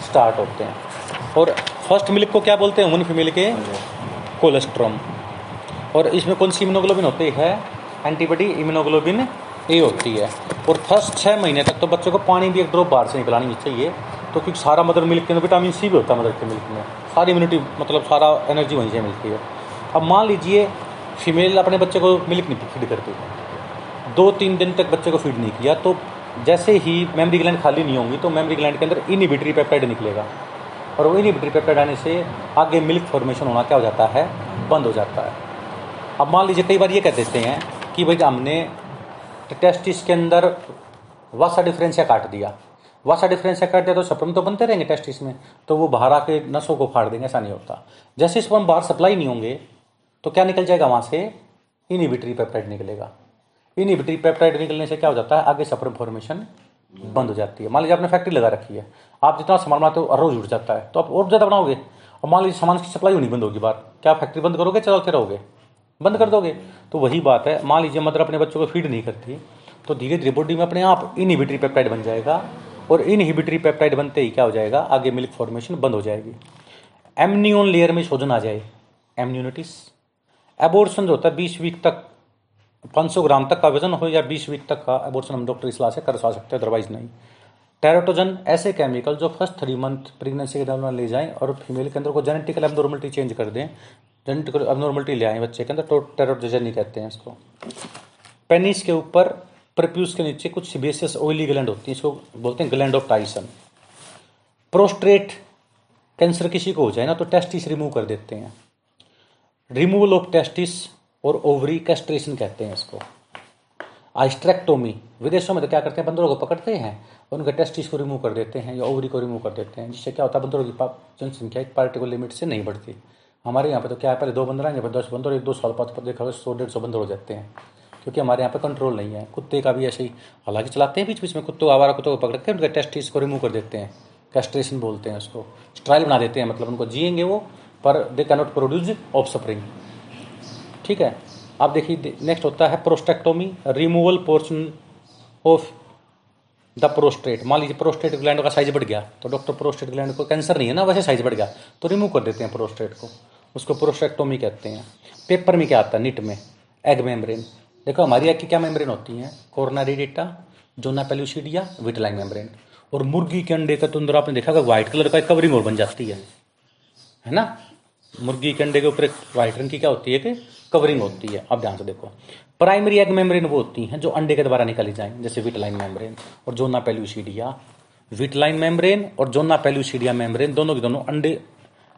स्टार्ट होते हैं। और फर्स्ट मिल्क को क्या बोलते हैं, ह्यूमन फीमेल के कोलेस्ट्रॉम। और इसमें कौन सी इम्यूनोग्लोबिन होती है, एंटीबॉडी इम्यूनोग्लोबिन ए होती है। और फर्स्ट 6 महीने तक तो बच्चे को पानी भी 1 ड्रॉप बाहर से निकलानी चाहिए, तो क्योंकि सारा मदर मिल्क के अंदर विटामिन सी भी होता है, मदर के मिल्क में सारी इम्यूनिटी मतलब सारा एनर्जी वहीं से मिलती है। अब मान लीजिए फीमेल अपने बच्चे को मिल्क नहीं फीड करती, 2-3 दिन तक बच्चे को फीड नहीं किया, तो जैसे ही मेमरी ग्लैंड खाली नहीं होंगी तो मेमरी ग्लैंड के अंदर इनहिबिटरी पेप्टाइड निकलेगा, और वो इनहिबिटरी पेप्टाइड आने से आगे मिल्क फॉर्मेशन होना क्या हो जाता है, बंद हो जाता है। अब मान लीजिए कई बार ये कह देते हैं कि भाई हमने टेस्टिस के अंदर वासा डिफरेंसिया काट दिया, वासा डिफरेंसिया काट दिया तो स्पर्म तो बनते रहेंगे टेस्टिस में, तो वो बाहर आके नसों को फाड़ देंगे, ऐसा नहीं होता। जैसे स्पर्म बाहर सप्लाई नहीं होंगे तो क्या निकल जाएगा, वहाँ से इनहिबिटरी पेप्टाइड निकलेगा। इनहिबिटरी पेप्टाइड निकलने से क्या हो जाता है, आगे स्पर्म फॉर्मेशन बंद हो जाती है। मान लीजिए आपने फैक्ट्री लगा रखी है, आप जितना सामान बनाते हो रोज उठ जाता है, तो आप और ज़्यादा बनाओगे, और मान लीजिए सामान की सप्लाई होनी बंद होगी बाहर, क्या फैक्ट्री बंद करोगे, चलाते रहोगे, बंद कर दोगे। तो वही बात है, मान लीजिए मदर अपने बच्चों को फीड नहीं करती तो धीरे धीरे बॉडी में अपने आप इनहिबिटरी पेप्टाइड बन जाएगा, और इनहिबिटरी पेप्टाइड बनते ही क्या हो जाएगा, आगे मिल्क फॉर्मेशन बंद हो जाएगी। एमनियन लेयर में शोधन आ जाए, एमनियोनिटिस। एबोर्शन जो होता है 20 वीक तक 500 ग्राम तक का वजन हो या 20 वीक तक का एबोर्शन हम डॉक्टर की सलाह से करवा सकते हैं, अदरवाइज नहीं। टेराटोजन ऐसे केमिकल जो फर्स्ट 3 मंथ प्रेगनेंसी के दौरान ले जाएं और फीमेल के अंदर को जेनेटिकल एबनॉर्मलिटी चेंज कर दें, जेनेटिकल एबनॉर्मलिटी ले आए बच्चे के अंदर, तो टेराटोजन ही कहते हैं इसको। पेनिस के ऊपर प्रप्यूस के नीचे कुछ सीबेसियस ऑयली ग्लैंड होती है, इसको बोलते हैं gland of Tyson. Prostate cancer किसी को हो जाए ना तो टेस्टिस रिमूव कर देते हैं, रिमूवल ऑफ टेस्टिस और ओवरी कैस्ट्रेशन कहते हैं इसको। आइस्ट्रेक्टोमी, विदेशों में तो क्या करते हैं, बंदरों को पकड़ते हैं और उनके टेस्टिस को रिमूव कर देते हैं या ओवरी को रिमूव कर देते हैं, जिससे क्या होता है, बंदरों की जनसंख्या एक पार्टिकुलर लिमिट से नहीं बढ़ती। हमारे यहाँ पे तो क्या है, पहले 2 बंदर आएंगे, फिर 10 बंदर, 1-2 साल बाद पर देखा 100-150 बंदर हो जाते हैं, क्योंकि हमारे यहाँ पे कंट्रोल नहीं है। कुत्ते का भी ऐसे ही, हालांकि चलाते हैं बीच बीच में कुत्तों, आवारा कुत्तों को पकड़ के उनके टेस्टिस को रिमूव कर देते हैं, कैस्ट्रेशन बोलते हैं उसको, स्ट्राइल बना देते हैं, मतलब उनको जिएंगे वो, पर they can not produce offspring. ठीक है, आप देखिए नेक्स्ट होता है prostatectomy, removal portion of the prostate. मान लीजिए प्रोस्टेट ग्लैंड का साइज बढ़ गया तो डॉक्टर प्रोस्टेट ग्लैंड को, कैंसर नहीं है ना वैसे, साइज बढ़ गया तो रिमूव कर देते हैं प्रोस्टेट को, उसको प्रोस्टेक्टोमी कहते हैं। पेपर में क्या आता है, नीट में एग मेम्ब्रेन। देखो हमारी एग की क्या मेम्ब्रेन होती है, corona radiata, zona pellucida, vitelline membrane. और मुर्गी के अंडे का तो अंदर आपने देखा व्हाइट कलर का कवरिंग और बन जाती है ना, मुर्गी के अंडे के ऊपर व्हाइट रंग की क्या होती है कि कवरिंग होती है। अब ध्यान से देखो, प्राइमरी एग मेम्ब्रेन वो होती हैं जो अंडे के द्वारा निकाली जाएं, जैसे विटलाइन मेम्ब्रेन और जोना पेलुसिडिया। विटलाइन मेम्ब्रेन और जोना पेलुसिडिया मेम्ब्रेन दोनों के दोनों अंडे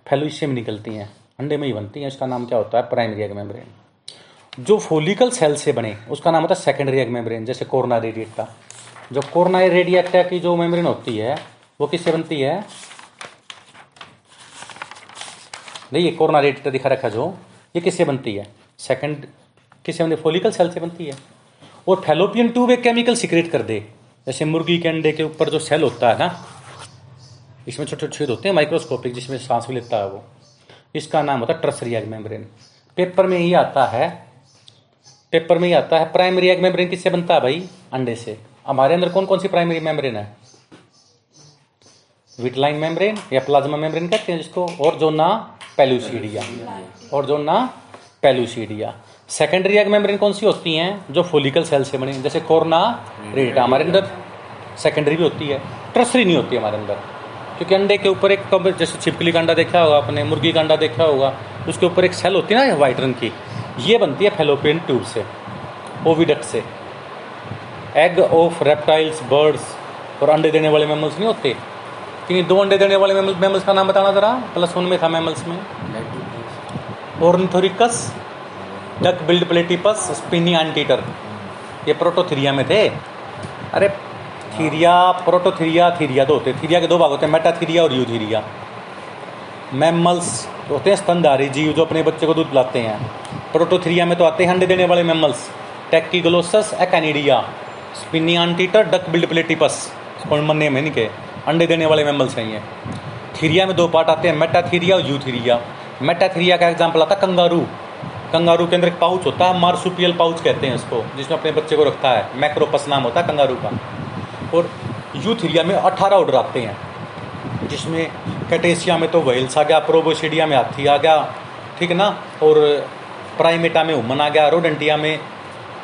फेलुस में निकलती हैं, अंडे में ही बनती हैं, इसका नाम क्या होता है, प्राइमरी एग मेम्ब्रेन। जो फोलिकल सेल से बने उसका नाम होता है सेकेंडरी एग मेम्ब्रेन, जैसे कोरोना रेडिएटा। जो कोरोना रेडिएटा की जो मेम्ब्रेन होती है वो किससे बनती है, नहीं ये कोरोना रेडिएटा दिखा रखा जो, ये किससे बनती है, सेकंड किससे बनती है, फोलिकल सेल से बनती है। और फैलोपियन ट्यूब एक केमिकल सीक्रेट कर दे, जैसे मुर्गी के अंडे के ऊपर जो सेल होता है ना, इसमें छोटे छोटे छेद होते हैं माइक्रोस्कोपिक, जिसमें सांस भी लेता है वो, इसका नाम होता है टर्सरी एग मेम्ब्रेन। पेपर में ही आता है, पेपर में ही आता है। प्राइमरी एग मेम्ब्रेन किससे बनता है भाई? अंडे से। हमारे अंदर कौन कौन सी प्राइमरी मेम्ब्रेन है? विटलाइन मेम्ब्रेन या प्लाज्मा मेम्ब्रेन कहते हैं जिसको, और जोना पेलुसिडिया, और zona pellucida. Secondary egg membrane कौन सी होती हैं? जो फोलिकल सेल से बनी, जैसे कोर्ना रेटा हमारे अंदर सेकेंडरी भी होती है, टर्सरी नहीं होती हमारे अंदर। क्योंकि अंडे के ऊपर एक कब, जैसे छिपकली का अंडा देखा होगा आपने, मुर्गी का अंडा देखा होगा, उसके ऊपर एक सेल होती है ना वाइट रंग की, ये बनती है फैलोपियन ट्यूब से, ओविडक्ट से। एग ऑफ रेप्टाइल्स, बर्ड्स और अंडे देने वाले मैमल्स नहीं होते। क्योंकि दो अंडे देने वाले मैमल्स का नाम बताना ज़रा, प्लस वन में था मैमल्स में, ऑर्निथोरिकस, duck billed platypus, spiny anteater, ये प्रोटोथीरिया में थे। अरे थीरिया, प्रोटोथीरिया, थीरिया दो होते, थीरिया के दो भाग होते हैं, मेटाथीरिया और यूथीरिया। मैमल्स होते हैं स्तनधारी जीव जो अपने बच्चे को दूध पिलाते हैं। प्रोटोथीरिया में तो आते हैं अंडे देने वाले मैमल्स, टैक्टिगलोसस, एकैनिडिया, spiny anteater, duck billed platypus, और मन्ने में इनके अंडे देने वाले मैमल्स हैं ये। थीरिया में दो पार्ट आते हैं, मेटाथीरिया और यूथीरिया। मेटाथीरिया का एग्जाम्पल आता कंगारू, कंगारू के अंदर एक पाउच होता है, मार्सुपियल पाउच कहते हैं उसको, जिसमें अपने बच्चे को रखता है, मैक्रोपस नाम होता है कंगारू का। और यूथीरिया में 18 ऑर्डर आते हैं, जिसमें कैटेशिया में तो व्हेल्स आ गया, प्रोबोसिडिया में हाथी आ गया, ठीक है ना, और प्राइमेटा में ह्यूमन आ गया, रोडेंटिया में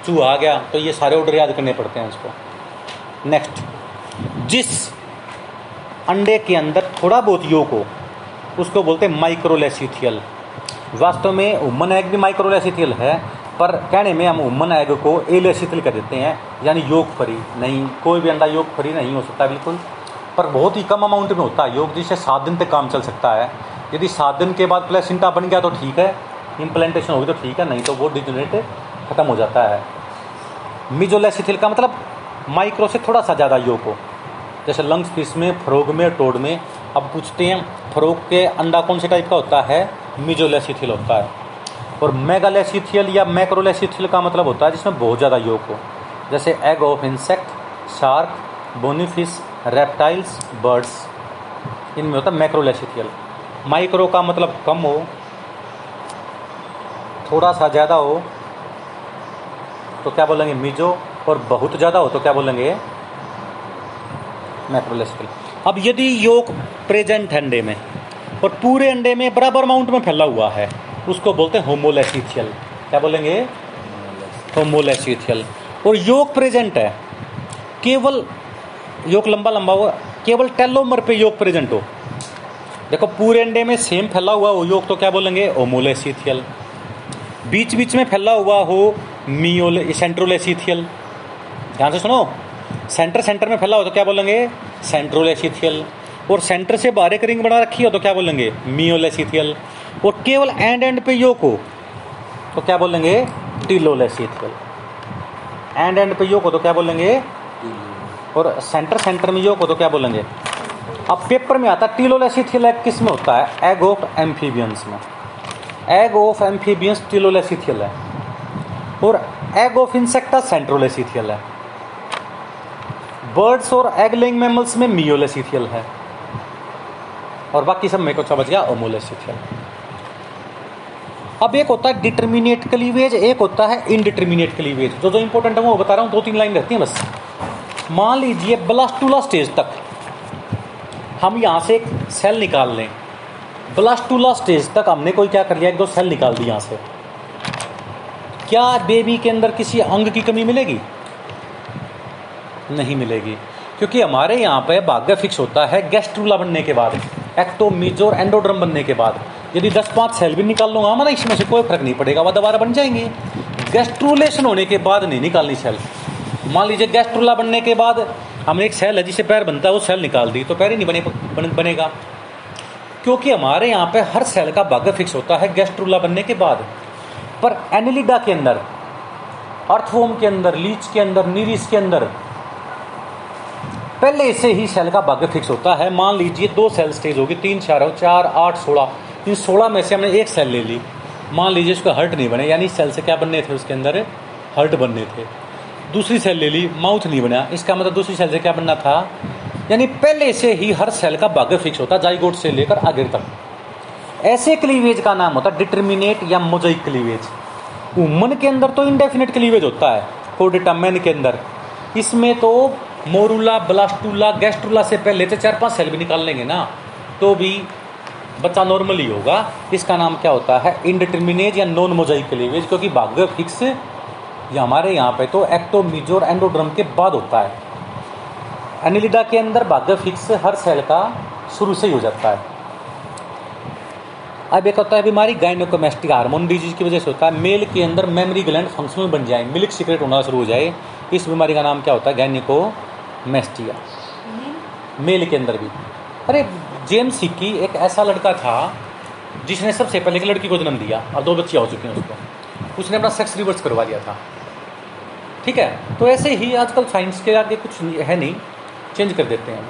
चूहा आ गया। तो ये सारे ऑर्डर याद करने पड़ते हैं उसको। नेक्स्ट, जिस अंडे के अंदर थोड़ा बहुत योग हो उसको बोलते हैं माइक्रोलेसिथियल। वास्तव में ह्यूमन एग भी माइक्रोलेसिथियल है, पर कहने में हम ह्यूमन एग को एलेसिथियल कर देते हैं, यानी योग फ्री। नहीं, कोई भी अंडा योग फ्री नहीं हो सकता बिल्कुल, पर बहुत ही कम अमाउंट में होता है योग, जिससे 7 दिन तक काम चल सकता है। यदि 7 दिन के बाद प्लेसेंटा बन गया तो ठीक है, इम्प्लांटेशन होगी तो ठीक है, नहीं तो वो डिजनरेट खत्म हो जाता है। मिजोलेसिथियल का मतलब माइक्रो से थोड़ा सा ज़्यादा योग हो, जैसे लंग्स फिश में, फ्रॉग में, टोड में। अब पूछते हैं फ्रॉग के अंडा कौन से टाइप का होता है? मिजोलेसिथियल होता है। और मेगालेसिथियल या मैक्रोलेसिथियल का मतलब होता है जिसमें बहुत ज़्यादा योग हो, जैसे egg of insect, shark, bony fish, reptiles, birds, इनमें होता है मैक्रोलेसिथियल। माइक्रो का मतलब कम हो, थोड़ा सा ज़्यादा हो तो क्या बोलेंगे? मिजो। और बहुत ज़्यादा हो तो क्या बोलेंगे? मैक्रोलेसिथियल। अब यदि योग प्रेजेंट अंडे में और पूरे अंडे में बराबर अमाउंट में फैला हुआ है, उसको बोलते हैं होमोलेसिथियल। क्या बोलेंगे? होमोलेसिथियल। और योग प्रेजेंट है, केवल योग लंबा लंबा हो, केवल टेलोमर पे योग प्रेजेंट हो, देखो पूरे अंडे में सेम फैला हुआ हो योग, तो क्या बोलेंगे? होमोलेसिथियल। बीच बीच में फैला हुआ हो सेंट्रोलेसिथियल। ध्यान से सुनो, सेंटर सेंटर में फैला हो तो क्या बोलेंगे? सेंट्रोलेसिथियल। और सेंटर से बाहर एक रिंग बना रखी हो तो क्या बोलेंगे? मियोलेसिथियल। और केवल एंड पे योग हो तो क्या बोलेंगे? टीलोलेसिथियल। एंड पे योग हो तो क्या बोलेंगे? और सेंटर सेंटर में योग हो तो क्या बोलेंगे? अब पेपर में आता टीलोलेसिथियल एग किस में होता है? एग ऑफ एम्फीबियंस में। एग ऑफ एम्फीबियंस टीलोलेसिथियल है। और एग ऑफ इंसेक्टा सेंट्रोलेसिथियल है। बर्ड्स और एग लेइंग मैमल्स में मियोलेसिथियल है, और बाकी सब मेरे को समझ गया होमोलेसिथियल। अब एक होता है डिटर्मिनेट क्लीवेज, एक होता है इनडिटर्मिनेट क्लीवेज। जो जो इंपॉर्टेंट है वो बता रहा हूँ, 2-3 लाइन रहती हैं बस। मान लीजिए ब्लास्टूला स्टेज तक हम यहाँ से एक सेल निकाल लें, ब्लास्टूला स्टेज तक हमने कोई क्या कर लिया, एक दो सेल निकाल दी यहाँ से, क्या बेबी के अंदर किसी अंग की कमी मिलेगी? नहीं मिलेगी, क्योंकि हमारे यहाँ पे भाग्य फिक्स होता है गैस्ट्रूला बनने के बाद, एक्टोमीज और एंडोड्रम बनने के बाद। यदि 10-5 सेल भी निकाल लूँगा हमारा, इसमें से कोई फर्क नहीं पड़ेगा, वह दोबारा बन जाएंगे। गैस्ट्रूलेशन होने के बाद नहीं निकालनी सेल। मान लीजिए गैस्ट्रूला बनने के बाद हमने एक सेल है जिसे पैर बनता है, वो सेल निकाल दी तो पैर ही नहीं बनेगा, क्योंकि हमारे यहाँ पे हर सेल का भाग्य फिक्स होता है गैस्ट्रूला बनने के बाद। पर एनिलिडा के अंदर, अर्थवोम के अंदर, लीच के अंदर, नीरिस के अंदर पहले से ही सेल का भाग्य फिक्स होता है। मान लीजिए 2 सेल स्टेज होगी, 3, 4, 8, 16, इन 16 में से हमने एक सेल ले ली, मान लीजिए उसका हर्ट नहीं बने, यानी सेल से क्या बनने थे उसके अंदर? हर्ट बनने थे। दूसरी सेल ले ली, माउथ नहीं बना, इसका मतलब दूसरी सेल से क्या बनना था? यानी पहले से ही हर सेल का भाग्य फिक्स होता है, जाइगोट से लेकर आगे तक। ऐसे क्लीवेज का नाम होता है डिटर्मिनेट या मोजाइक क्लीवेज। वुमन के अंदर तो इनडेफिनेट क्लीवेज होता है कोडिटा, मैन के अंदर इसमें तो मोरूला, ब्लास्टूला, गैस्ट्रूला से पहले से 4-5 सेल भी निकाल लेंगे ना तो भी बच्चा नॉर्मल ही होगा। इसका नाम क्या होता है? इनडिटर्मिनेट या नॉन मोजाइक क्लीवेज, क्योंकि भाग्य फिक्स या हमारे यहाँ पे तो एक्टोमीज और एंडोड्रम के बाद होता है। एनिलिडा के अंदर भाग्य फिक्स हर सेल का शुरू से ही हो जाता है। अब एक होता है बीमारी गायनोकोमेस्टिक हार्मोन डिजीज की वजह से होता है। मेल के अंदर मेमरी ग्लैंड फंक्शनल बन जाए, मिल्क सीक्रेट होना शुरू हो जाए, इस बीमारी का नाम क्या होता है? गायनोकोमेस्टिया। मेल के अंदर भी। अरे जेम्स हिकी एक ऐसा लड़का था जिसने सबसे पहले एक लड़की को जन्म दिया और 2 बच्चियाँ हो चुकी हैं उसको, उसने अपना सेक्स रिवर्स करवा दिया था। ठीक है, तो ऐसे ही आजकल साइंस के आगे कुछ है नहीं, चेंज कर देते हैं।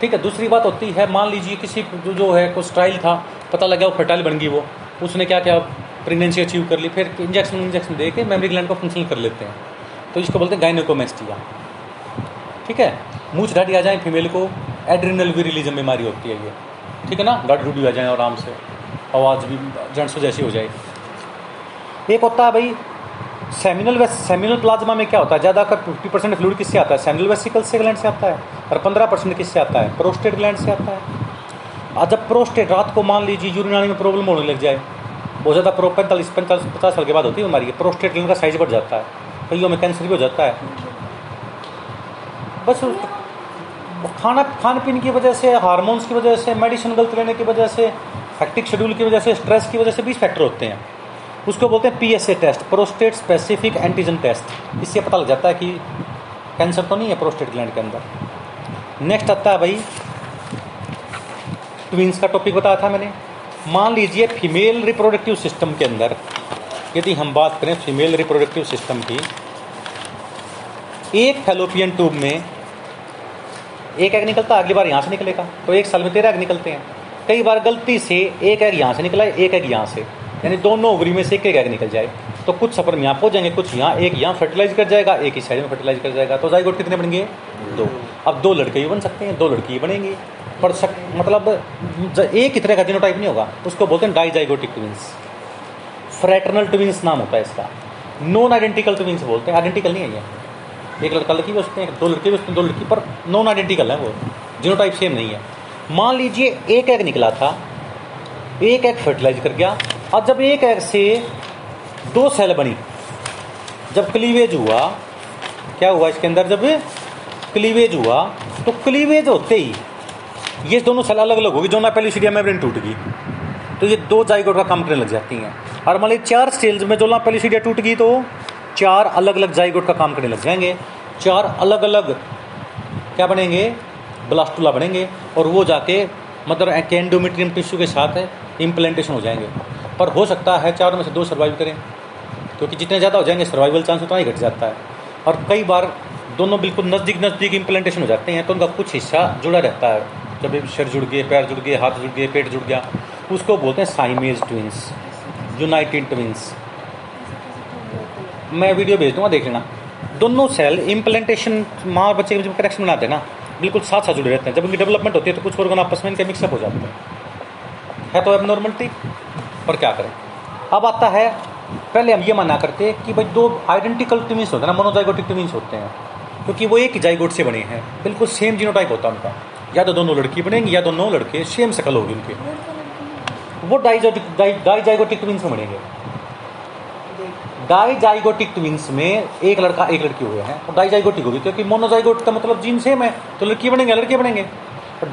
ठीक है, दूसरी बात होती है मान लीजिए किसी जो है कोई स्ट्राइल था, पता लगा वो फर्टाइल बन गई, वो उसने क्या क्या प्रेगनेंसी अचीव कर ली, फिर इंजेक्शन दे के मेमरी ग्लैंड को फंक्शनल कर लेते हैं, तो इसको बोलते हैं गायनोकोमेस्टिया। ठीक है, मूछ डाटी आ जाए फीमेल को, एड्रिनल विरिलिज्म बीमारी होती है ये। ठीक है ना, डाट डूडी आ जाए आराम से, आवाज़ भी जंसो जैसी हो जाए। एक होता है भाई सेमिनल प्लाज्मा में क्या होता है? ज़्यादा कर 50% फ्लूइड किससे आता है? सेमिनल वेसिकल से ग्लैंड से आता है, और 15% किससे आता है? प्रोस्टेट ग्लैंड से आता है। और जब प्रोस्टेट रात को मान लीजिए यूरिनाली में प्रॉब्लम होने लग जाए, बहुत ज़्यादा 45-50 साल के बाद होती है हमारी, प्रोस्टेट ग्लैंड का साइज बढ़ जाता है, कईयों में कैंसर भी हो जाता है। बस खान पीन की वजह से, हार्मोन्स की वजह से, मेडिसिन गलत लेने की वजह से, हेक्टिक शेड्यूल की वजह से, स्ट्रेस की वजह से 20 फैक्टर होते हैं। उसको बोलते हैं PSA test, prostate specific antigen test. इससे पता लग जाता है कि कैंसर तो नहीं है प्रोस्टेट ग्लैंड के अंदर। नेक्स्ट आता है भाई ट्विंस का टॉपिक बताया था मैंने। मान लीजिए फीमेल रिप्रोडक्टिव सिस्टम के अंदर यदि हम बात करें फीमेल रिप्रोडक्टिव सिस्टम की, एक फैलोपियन ट्यूब में एक एग निकलता, अगली बार यहाँ से निकलेगा, तो एक साल में 13 एग निकलते हैं। कई बार गलती से एक एग यहाँ से निकला, एक एग यहाँ से, यानी दोनों ओवरी में से एक एग निकल जाए तो कुछ सपर्म यहाँ पहुँच जाएंगे, कुछ यहाँ, एक यहाँ फर्टिलाइज कर जाएगा, एक ही साइड में फर्टिलाइज कर जाएगा, तो जाइगोट कितने बनेंगे? 2। अब 2 लड़के ही बन सकते हैं, 2 लड़की ही बनेंगी, पर मतलब एक ही तरह का जीनोटाइप नहीं होगा। उसको बोलते हैं डाइजाइगोटिक ट्विंस, फ्रैटर्नल ट्विंस नाम होता है इसका। नॉन आइडेंटिकल ट्विंस बोलते हैं, आइडेंटिकल नहीं है ये, एक लड़का लड़की भी उसमें, 2 लड़के भी उसमें, 2 लड़की, पर नॉन आइडेंटिकल है वो, जीनोटाइप सेम नहीं है। मान लीजिए एक एग निकला था, एक एग फर्टिलाइज कर गया, और जब एक एग से 2 सेल बनी, जब क्लीवेज हुआ, क्या हुआ इसके अंदर? जब क्लीवेज हुआ तो क्लीवेज होते ही ये दोनों सेल अलग अलग होगी, जोना पेल्यूसिडिया मेम्ब्रेन टूट गई, तो ये 2 जाइगोट का काम करने लग जाती हैं। और मान लीजिए 4 सेल्स में जोना पेल्यूसिडिया टूट गई तो 4 अलग अलग जाइगोट का काम करने लग जाएंगे, 4 अलग अलग क्या बनेंगे? ब्लास्टुला बनेंगे, और वो जाके मतलब एंडोमेट्रियम टिश्यू के साथ इम्प्लांटेशन हो जाएंगे। पर हो सकता है 4 में से 2 सर्वाइव करें, क्योंकि जितने ज़्यादा हो जाएंगे सर्वाइवल चांस उतना ही घट जाता है। और कई बार दोनों बिल्कुल नज़दीक इम्प्लांटेशन हो जाते हैं, तो उनका कुछ हिस्सा जुड़ा रहता है, जब सिर जुड़ गए, पैर जुड़ गए, हाथ जुड़ गए, पेट जुड़ गया, उसको बोलते हैं साइमेज ट्विंस, यूनाइटेड ट्विंस। मैं वीडियो भेज दूँगा, देख लेना। दोनों सेल इम्प्लांटेशन, माँ और बच्चे के बीच कनेक्शन बनाते हैं ना, बिल्कुल साथ साथ जुड़े रहते हैं। जब उनकी डेवलपमेंट होती है तो कुछ ऑर्गन आपस में इनके मिक्सअप हो जाते हैं, तो एबनॉर्मलिटी पर क्या करें। अब आता है, पहले हम ये मना करते कि भाई 2 आइडेंटिकल ट्विंस होते हैं ना, मोनोजाइगोटिक ट्विंस होते हैं, क्योंकि वो एक ही जाइगोट से बने हैं, बिल्कुल सेम जीनोटाइप होता है उनका, या तो दोनों लड़की बनेंगी या दोनों लड़के, सेम शकल होगी उनके, वो डाइजाइगोटिक ट्विंस में बनेंगे। डाइजाइगोटिक ट्विंस में एक लड़का एक लड़की हुए हैं, तो डाइजाइगोटिक होगी, क्योंकि मोनोजाइगोट का मतलब जीन सेम है तो लड़की बनेंगे लड़के बनेंगे।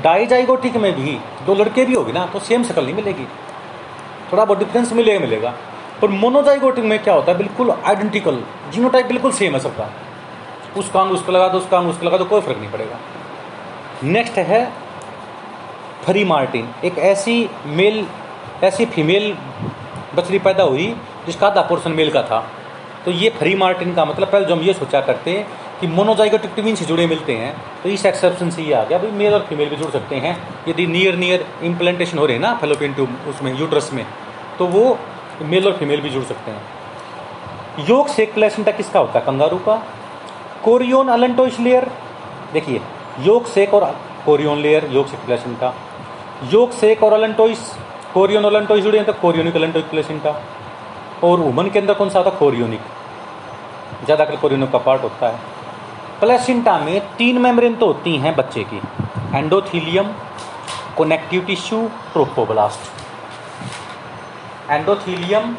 डाइजाइगोटिक में भी 2 लड़के भी होगी ना, तो सेम शकल नहीं मिलेगी, थोड़ा बहुत डिफरेंस मिलेगा। पर मोनोजाइगोटिक में क्या होता है? बिल्कुल आइडेंटिकल, जीनोटाइप बिल्कुल सेम है सबका, उसका अंग उसको लगा दो, उसका अंग उसको लगा दो, कोई फर्क नहीं पड़ेगा। नेक्स्ट है फ्री मार्टिन, एक ऐसी फीमेल बछड़ी पैदा हुई जिसका आधा पोर्शन मेल का था, तो ये फ्री मार्टिन का मतलब, पहले जो हम ये सोचा करते कि मोनोजाइगोटिक ट्विन से जुड़े मिलते हैं, तो इस एक्सेप्शन से ये आ गया भाई मेल और फीमेल भी जुड़ सकते हैं यदि नियर इम्प्लांटेशन हो रहे हैं ना फैलोपियन ट्यूब, उसमें यूट्रस में, तो वो मेल और फीमेल भी जुड़ सकते हैं। योग से प्लेसेंटा किसका होता है? कंगारू का। कोरियोन अलेंटोइस लेयर, देखिए योग सेक और कोरियोन लेयर, योग से प्लेसेंटा, योग सेक और अलेंटोइस, कोरियोन ओलंटोइड या तो कोरियोनिक ओलंटोइक्लेशन का। और वुमन के अंदर कौन सा होता है? कोरियोनिक, ज़्यादातर कोरियोनिक का पार्ट होता है। प्लेसेंटा में तीन मेम्ब्रेन तो होती हैं बच्चे की, endothelium, connective tissue, trophoblast. Endothelium,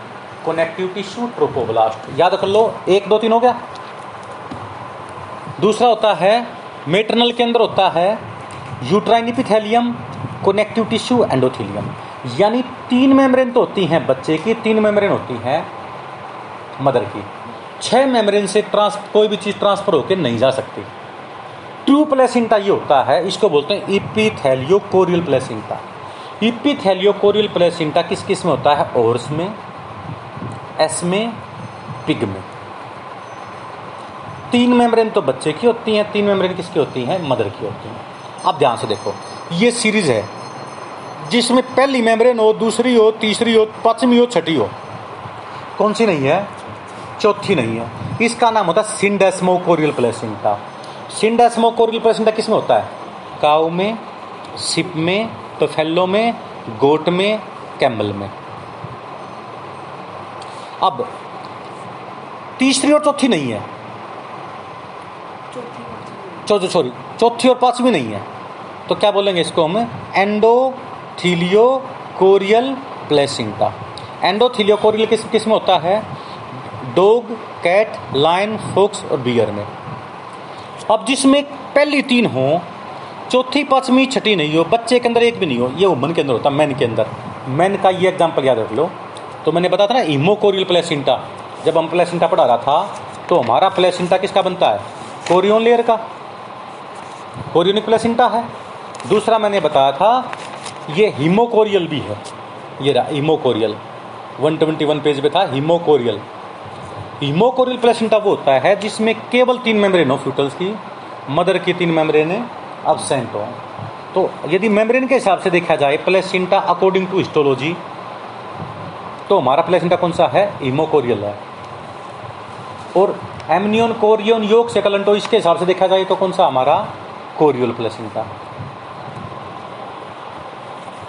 connective tissue, trophoblast, याद कर लो, एक दो तीन हो गया। दूसरा होता है मेटरनल के अंदर होता है uterine epithelium, connective tissue, endothelium. यानी तीन मेम्ब्रेन तो होती हैं बच्चे की, तीन मेम्ब्रेन होती हैं मदर की। छह मेम्ब्रेन से कोई भी चीज़ ट्रांसफर होकर नहीं जा सकती। ट्रू प्लेसेंटा ये होता है, इसको बोलते हैं एपिथेलियोकोरियल प्लेसेंटा। एपिथेलियोकोरियल प्लेसेंटा किस किस में होता है? ओवर्स में, एस में, पिग में। तीन मेम्ब्रेन तो बच्चे की होती हैं, तीन मेम्ब्रेन किसकी होती हैं? मदर की होती हैं। अब ध्यान से देखो, ये सीरीज है जिसमें पहली मेम्ब्रेन हो, दूसरी हो, तीसरी हो, पांचवी हो, छठी हो, कौन सी नहीं है? चौथी नहीं है। इसका नाम होता है सिंडेस्मोकोरियल प्लेसेंटा। सिंडेस्मोकोरियल प्लेसेंटा किस में होता है? काऊ में, सिप में, टोफेलो में, गोट में, कैमल में। अब तीसरी और चौथी नहीं है, चौथी और पांचवी नहीं है, तो क्या बोलेंगे इसको हम? एंडोथीलियोकोरियल प्लेसेंटा। एंडोथीलियोकोरियल किस किस में होता है? डॉग, कैट, लायन, फॉक्स और बियर में। अब जिसमें पहली तीन हो, चौथी पांचवी छठी नहीं हो, बच्चे के अंदर एक भी नहीं हो, ये वुमन के अंदर होता है। मैन के अंदर, मैन का ये एग्जाम्पल याद रख लो। तो मैंने बताया था ना इमोकोरियल प्लेसेंटा, जब हम प्लेसेंटा पढ़ा रहा था तो हमारा प्लेसेंटा किसका बनता है? कोरियोन लेयर का, कोरियोनिक प्लेसेंटा है। दूसरा मैंने बताया था ये हीमोकोरियल भी है, ये रहा हीमोकोरियल, 121 पेज पे था हीमोकोरियल। हीमोकोरियल प्लेसेंटा वो होता है जिसमें केवल तीन मेम्ब्रेन हो फ्यूटल्स की, मदर की तीन मेम्ब्रेन एब्सेंट हो। तो यदि मेम्ब्रेन के हिसाब से देखा जाए प्लेसेंटा अकॉर्डिंग टू हिस्टोलॉजी, तो हमारा प्लेसेंटा कौन सा है? हीमोकोरियल है। और एमनियन कोरियोन योग से कलंटो, इसके हिसाब से देखा जाए तो कौन सा हमारा? Chorial placenta.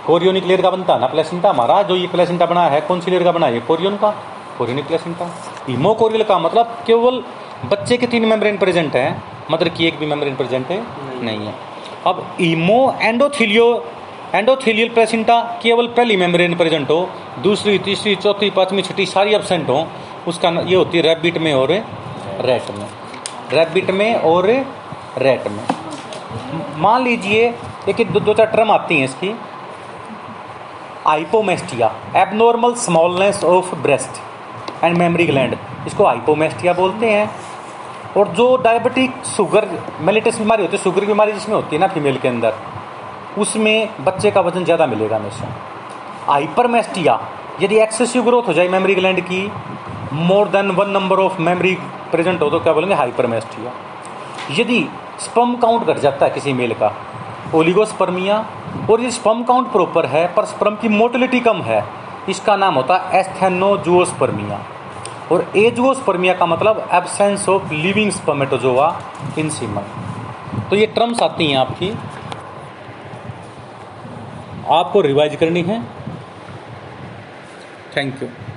कोरियोनिक लेयर का बनता ना प्लेसेंटा हमारा, जो ये प्लेसेंटा बना है कौन सी लेयर का बना है? कोरियोन का, कोरियोनिक प्लेसेंटा। हीमोकोरियल का मतलब केवल बच्चे के तीन मेम्ब्रेन प्रेजेंट है, मदर की एक भी मेम्ब्रेन प्रेजेंट है नहीं है। अब एंडोथीलियल प्लेसेंटा केवल पहली मेम्ब्रेन प्रेजेंट हो, दूसरी, तीसरी, चौथी, पांचवी, छठी सारी एब्सेंट हो, उसका ये होती है रैबिट में और रेट में, रैबिट में और रेट में। मान लीजिए एक दो चार टर्म आती हैं इसकी। Hypomastia, abnormal smallness of breast and mammary gland, इसको हाइपोमेस्टिया बोलते हैं। और जो डायबिटिक शुगर मेलिटस बीमारी होती है, शुगर की बीमारी जिसमें होती है ना फीमेल के अंदर, उसमें बच्चे का वजन ज़्यादा मिलेगा हमेशा। हाइपरमेस्टिया, यदि एक्सेसिव ग्रोथ हो जाए मेमरी ग्लैंड की, more than one number of memory present हो, तो क्या बोलेंगे? हाइपरमेस्टिया। यदि स्पर्म काउंट घट जाता है किसी मेल का, ओलिगोस्पर्मिया। और ये स्पर्म काउंट प्रॉपर है पर स्पर्म की मोटिलिटी कम है, इसका नाम होता है एस्थेनोजुओस्पर्मिया। और एजुओस्पर्मिया का मतलब absence of living spermatozoa in semen. तो ये टर्म्स आती हैं आपकी, आपको रिवाइज करनी है। Thank you.